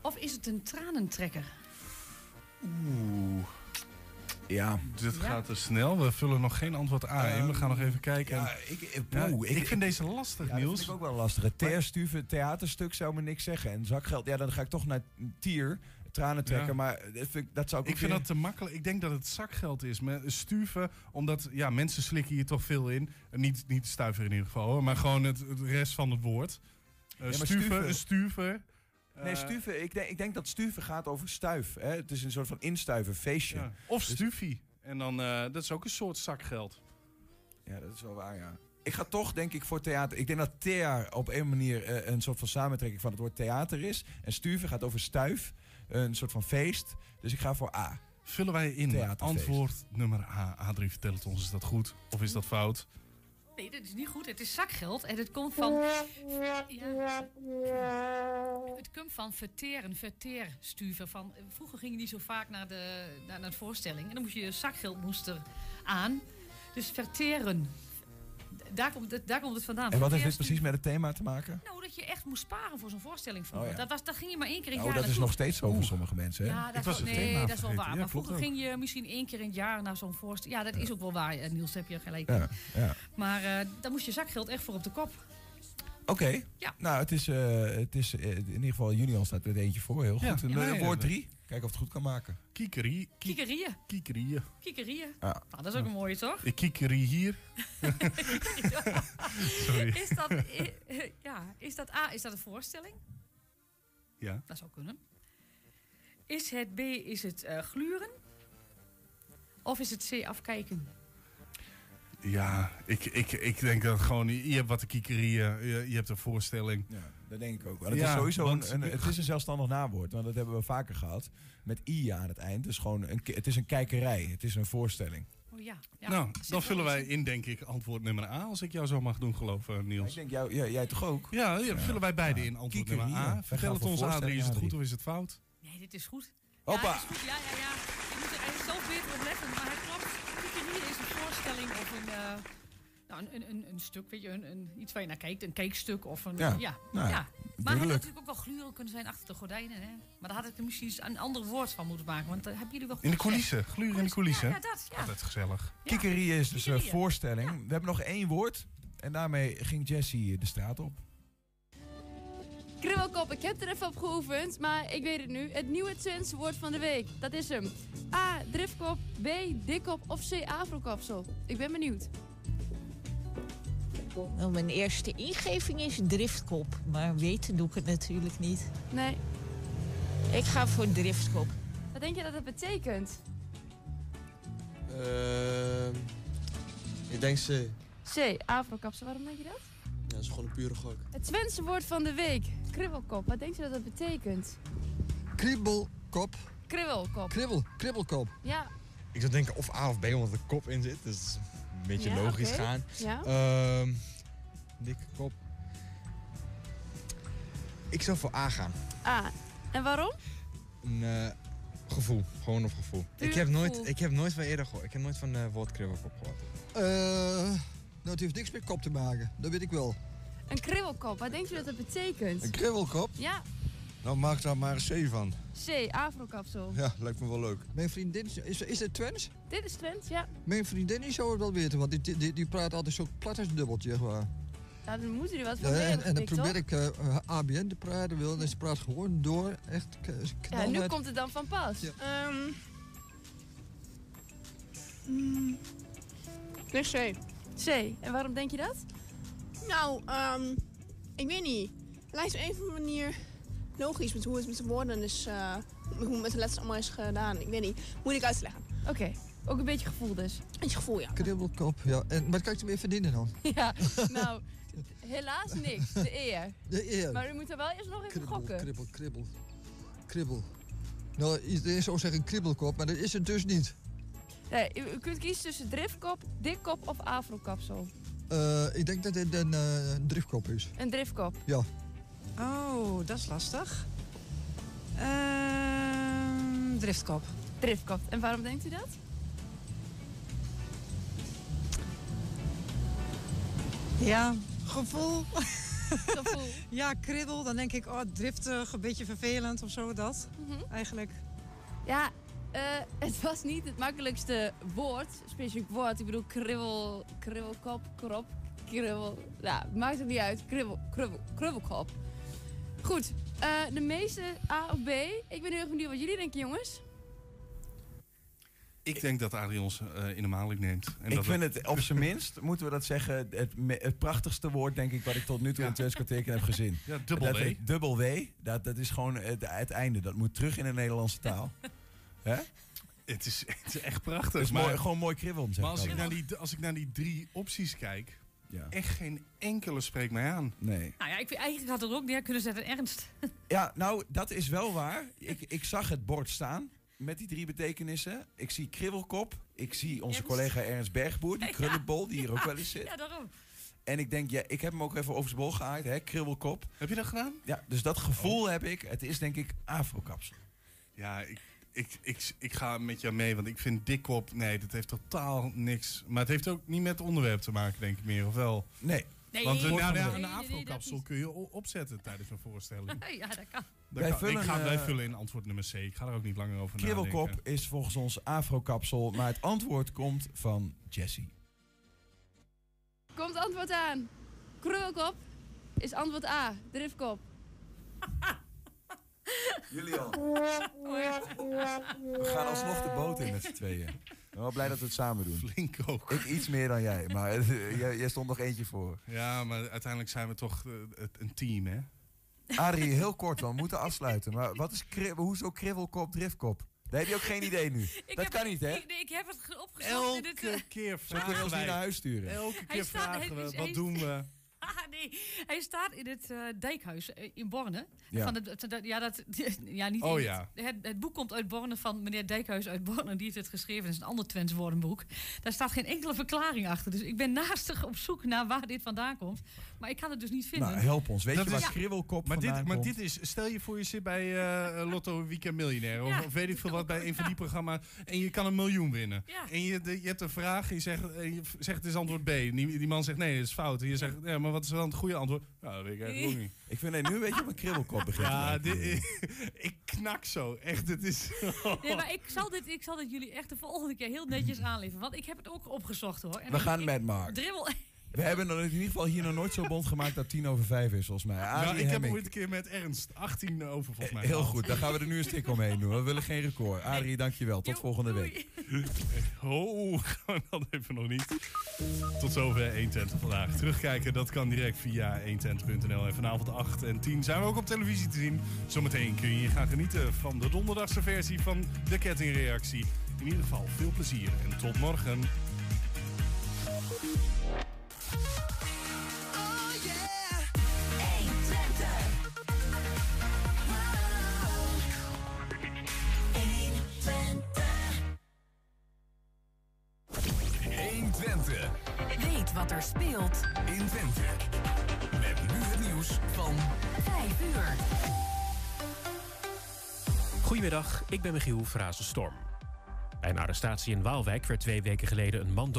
Of is het een tranentrekker? Oeh. Ja, dit gaat te snel. We vullen nog geen antwoord A in. We gaan nog even kijken. Ja, ik vind deze lastig, Niels. Dat vind ik ook wel lastig. Terstuven, theaterstuk zou me niks zeggen. En zakgeld, dan ga ik toch naar Tier, tranen trekken. Ja. Maar dat zou ik ook vind dat te makkelijk. Ik denk dat het zakgeld is. Maar stuven, omdat mensen slikken hier toch veel in. Niet stuiver in ieder geval, hoor, maar gewoon het rest van het woord. Stuven. Nee, stuven. Ik denk dat stuven gaat over stuif. Hè? Het is een soort van instuiven, feestje. Ja. Of stufie. En dan, dat is ook een soort zakgeld. Ja, dat is wel waar, ja. Ik ga toch, denk ik, voor theater. Ik denk dat theater op een manier een soort van samentrekking van het woord theater is. En stuven gaat over stuif. Een soort van feest. Dus ik ga voor A. Vullen wij in antwoord nummer A. Adrie, vertel het ons. Is dat goed? Of is dat fout? Nee, dat is niet goed. Het is zakgeld en het komt van... Het komt van verteerstuven. Vroeger ging je niet zo vaak naar de voorstelling. En dan moest je zakgeld aan. Dus verteren. Daar komt het vandaan. En wat heeft dit precies met het thema te maken? Nou, dat je echt moest sparen voor zo'n voorstelling vroeger. Dat ging je maar 1 keer in het jaar. Dat is nog steeds zo voor sommige mensen. Hè? Ja, dat is wel waar. Ja, maar vroeger ging je misschien 1 keer in het jaar naar zo'n voorstelling. Ja, dat is ook wel waar. Niels, heb je gelijk. Ja. Maar daar moest je zakgeld echt voor op de kop. Oké. Ja. Nou, het is in ieder geval Julian staat er eentje voor. Heel goed. Woord 3. Kijken of het goed kan maken. Kiekerieën. Ja. Nou, dat is ook een mooie, toch? Ik kiekerie hier. Sorry. Is dat A, is dat een voorstelling? Ja. Dat zou kunnen. Is het B, is het gluren? Of is het C, afkijken? Ja, ik denk dat gewoon... Je hebt wat de kiekerieën, je hebt een voorstelling. Ja, dat denk ik ook wel. Het is sowieso het is een zelfstandig naamwoord, want dat hebben we vaker gehad. Met I aan het eind. Dus gewoon het is een kijkerij, het is een voorstelling. Oh ja. Nou, dan vullen wij in, denk ik, antwoord nummer A. Als ik jou zo mag doen geloven, Niels. Ik denk, jij toch ook? Ja, vullen wij beide in antwoord nummer A. Vertel het ons, Adrie, is het goed of is het fout? Nee, dit is goed. Hoppa! Ja, dit is goed. Ja. Je moet er eigenlijk zelf weer op letten, maar het klopt. Kiekerieën is een voorstelling of een een stuk, weet je, iets waar je naar kijkt. Een kijkstuk of een... Ja, ja. Nou, ja. Maar het natuurlijk ook wel gluren kunnen zijn achter de gordijnen. Hè? Maar daar had ik er misschien een ander woord van moeten maken. Want hebben jullie wel... In de coulissen. Gluren in de coulissen. Ja, dat. Ja. Altijd gezellig. Ja. Kikkerie is dus een voorstelling. Ja. We hebben nog 1 woord. En daarmee ging Jessie de straat op. Kribbelkop, ik heb er even op geoefend, maar ik weet het nu. Het nieuwe Twents woord van de week, dat is hem. A, driftkop, B, dikkop of C, afrokapsel. Ik ben benieuwd. Nou, mijn eerste ingeving is driftkop, maar weten doe ik het natuurlijk niet. Nee. Ik ga voor driftkop. Wat denk je dat het betekent? Ik denk C. C, afrokapsel, waarom denk je dat? Ja, dat is gewoon een pure gok. Het Twentse woord van de week. Kribbelkop. Wat denk je dat dat betekent? Kribbelkop. Kribbelkop. Kribbelkop. Ja. Ik zou denken of A of B, omdat er kop in zit. Dus dat is een beetje logisch gaan. Ja. Dikke kop. Ik zou voor A gaan. A. En waarom? Gevoel. Gewoon op gevoel. Ik heb nooit van eerder gehoord. Ik heb nooit van woord kribbelkop gehoord. Nou, het heeft niks met kop te maken. Dat weet ik wel. Een kribbelkop, wat denk je dat dat betekent? Een kribbelkop? Ja. Nou, maak daar maar een C van. C, afrokapsel. Ja, lijkt me wel leuk. Mijn vriendin, is dit Twents? Dit is Twents, ja. Mijn vriendin die zou het wel weten, want die praat altijd zo plat als dubbeltje, zeg maar. Nou, dan moeten jullie wat van leren. En dan probeer ik ABN te praten, en ze praat gewoon door, echt knalhard. Ja, nu komt het dan van pas. Ja. C. C. En waarom denk je dat? Nou, ik weet niet. Het lijkt op een manier logisch met hoe het met de woorden is, hoe het met de letters allemaal is gedaan. Ik weet niet. Moet ik uitleggen. Oké. Okay. Ook een beetje gevoel dus. Een beetje gevoel, ja. Kribbelkop, ja. En wat kan ik ermee verdienen dan? Ja, nou, helaas niks. De eer. De eer. Maar we moeten wel eerst nog even gokken. Kribbel. Nou, iedereen zou zeggen kribbelkop, maar dat is het dus niet. Nee, u kunt kiezen tussen driftkop, dikkop of afrokapsel. Ik denk dat dit een driftkop is. Een driftkop? Ja. Oh, dat is lastig. Driftkop. Driftkop. En waarom denkt u dat? Ja, gevoel. Gevoel. Ja, kribbel. Dan denk ik, oh, driftig, een beetje vervelend of zo, dat. Mm-hmm. Eigenlijk. Ja. Het was niet het makkelijkste woord, specifiek woord. Ik bedoel, kribbelkop, krop, kribbel... Nou, maakt het niet uit. Kribbelkop. Goed, de meeste A of B. Ik ben heel erg benieuwd wat jullie denken, jongens. Ik denk dat Adrie ons in de maling neemt. En ik vind het op zijn minst, moeten we dat zeggen, het prachtigste woord, denk ik, wat ik tot nu toe in het Twentskwarteken heb gezien. Ja, dubbel W. Dat is gewoon het einde. Dat moet terug in de Nederlandse taal. Hè? Het is echt prachtig. Het is maar, gewoon mooi kribbelen. Maar als ik naar die 3 opties kijk... Ja. Echt geen enkele spreekt mij aan. Nee. Nou ja, ik vind, eigenlijk had het ook neer kunnen zetten, Ernst. Ja, nou, dat is wel waar. Ik zag het bord staan met die 3 betekenissen. Ik zie kribbelkop. Ik zie onze collega Ernst Bergboer, die krullenbol, die hier ook wel eens zit. Ja, daarom. En ik denk, ja, ik heb hem ook even over zijn bol gehaaid, hè, kribbelkop. Heb je dat gedaan? Ja, dus dat gevoel heb ik. Het is denk ik afrokapsel. Ja, Ik ga met jou mee, want ik vind dikkop... Nee, dat heeft totaal niks... Maar het heeft ook niet met het onderwerp te maken, denk ik meer, of wel? Nee. Want een afrokapsel kun je opzetten tijdens een voorstelling. Ja, dat kan. Wij vullen in antwoord nummer C. Ik ga er ook niet langer over nadenken. Kribbelkop is volgens ons afrokapsel, maar het antwoord komt van Jessie. Komt antwoord aan. Kribbelkop is antwoord A. Driftkop. Julian. We gaan alsnog de boot in met z'n tweeën. Ik ben wel blij dat we het samen doen. Flink ook. Ik iets meer dan jij, maar jij stond nog eentje voor. Ja, maar uiteindelijk zijn we toch een team, hè? Adrie, heel kort dan. We moeten afsluiten. Maar wat is hoezo kribbelkop, driftkop? Daar heb je ook geen idee nu. Dat kan niet, hè? Ik heb het opgezocht. Elke keer vragen wij. Zo kunnen we ons niet naar huis sturen. Elke keer vragen we, wat doen we? Ah, nee. Nee, hij staat in het Dijkhuis in Borne. Ja. Van het, ja, dat, ja, niet oh, ja. Het boek komt uit Borne van meneer Dijkhuis uit Borne. Die heeft het geschreven. Dat is een ander Twents woordenboek. Daar staat geen enkele verklaring achter. Dus ik ben naastig op zoek naar waar dit vandaan komt. Maar ik kan het dus niet vinden. Nou, help ons. Weet dat je waar Schribbelkop vandaan komt? Maar dit is... Stel je voor je zit bij Lotto Weekend Miljonair. Of, ja, of weet ik veel wat bij een van die programma's. En je kan €1 miljoen winnen. Ja. En je hebt een vraag. Je zegt het is antwoord B. Die man zegt nee, dat is fout. En je zegt, ja, maar wat is dan het goede antwoord? Nou, dat weet ik eigenlijk ook niet. Ik vind nu een beetje op een kribbelkop begint. Ja, ik knak zo. Echt, het is... Oh. Nee, maar ik zal dit jullie echt de volgende keer heel netjes aanleveren. Want ik heb het ook opgezocht, hoor. En we gaan met Mark. Dribbel... We hebben in ieder geval hier nog nooit zo bond gemaakt dat 5:10 is, volgens mij. Nou, ik heb ooit een keer met Ernst 18 over, volgens mij. Heel goed, daar gaan we er nu een stik omheen doen. We willen geen record. Adrie, dankjewel. Tot volgende week. Oh, dat even nog niet. Tot zover 120 vandaag. Terugkijken, dat kan direct via 120.nl. En vanavond 8 en 10 zijn we ook op televisie te zien. Zometeen kun je gaan genieten van de donderdagse versie van de Kettingreactie. In ieder geval veel plezier en tot morgen. Weet wat er speelt in Twente. Met nu het nieuws van 5 uur. Goedemiddag, ik ben Michiel Frazenstorm. Bij een arrestatie in Waalwijk werd 2 weken geleden een man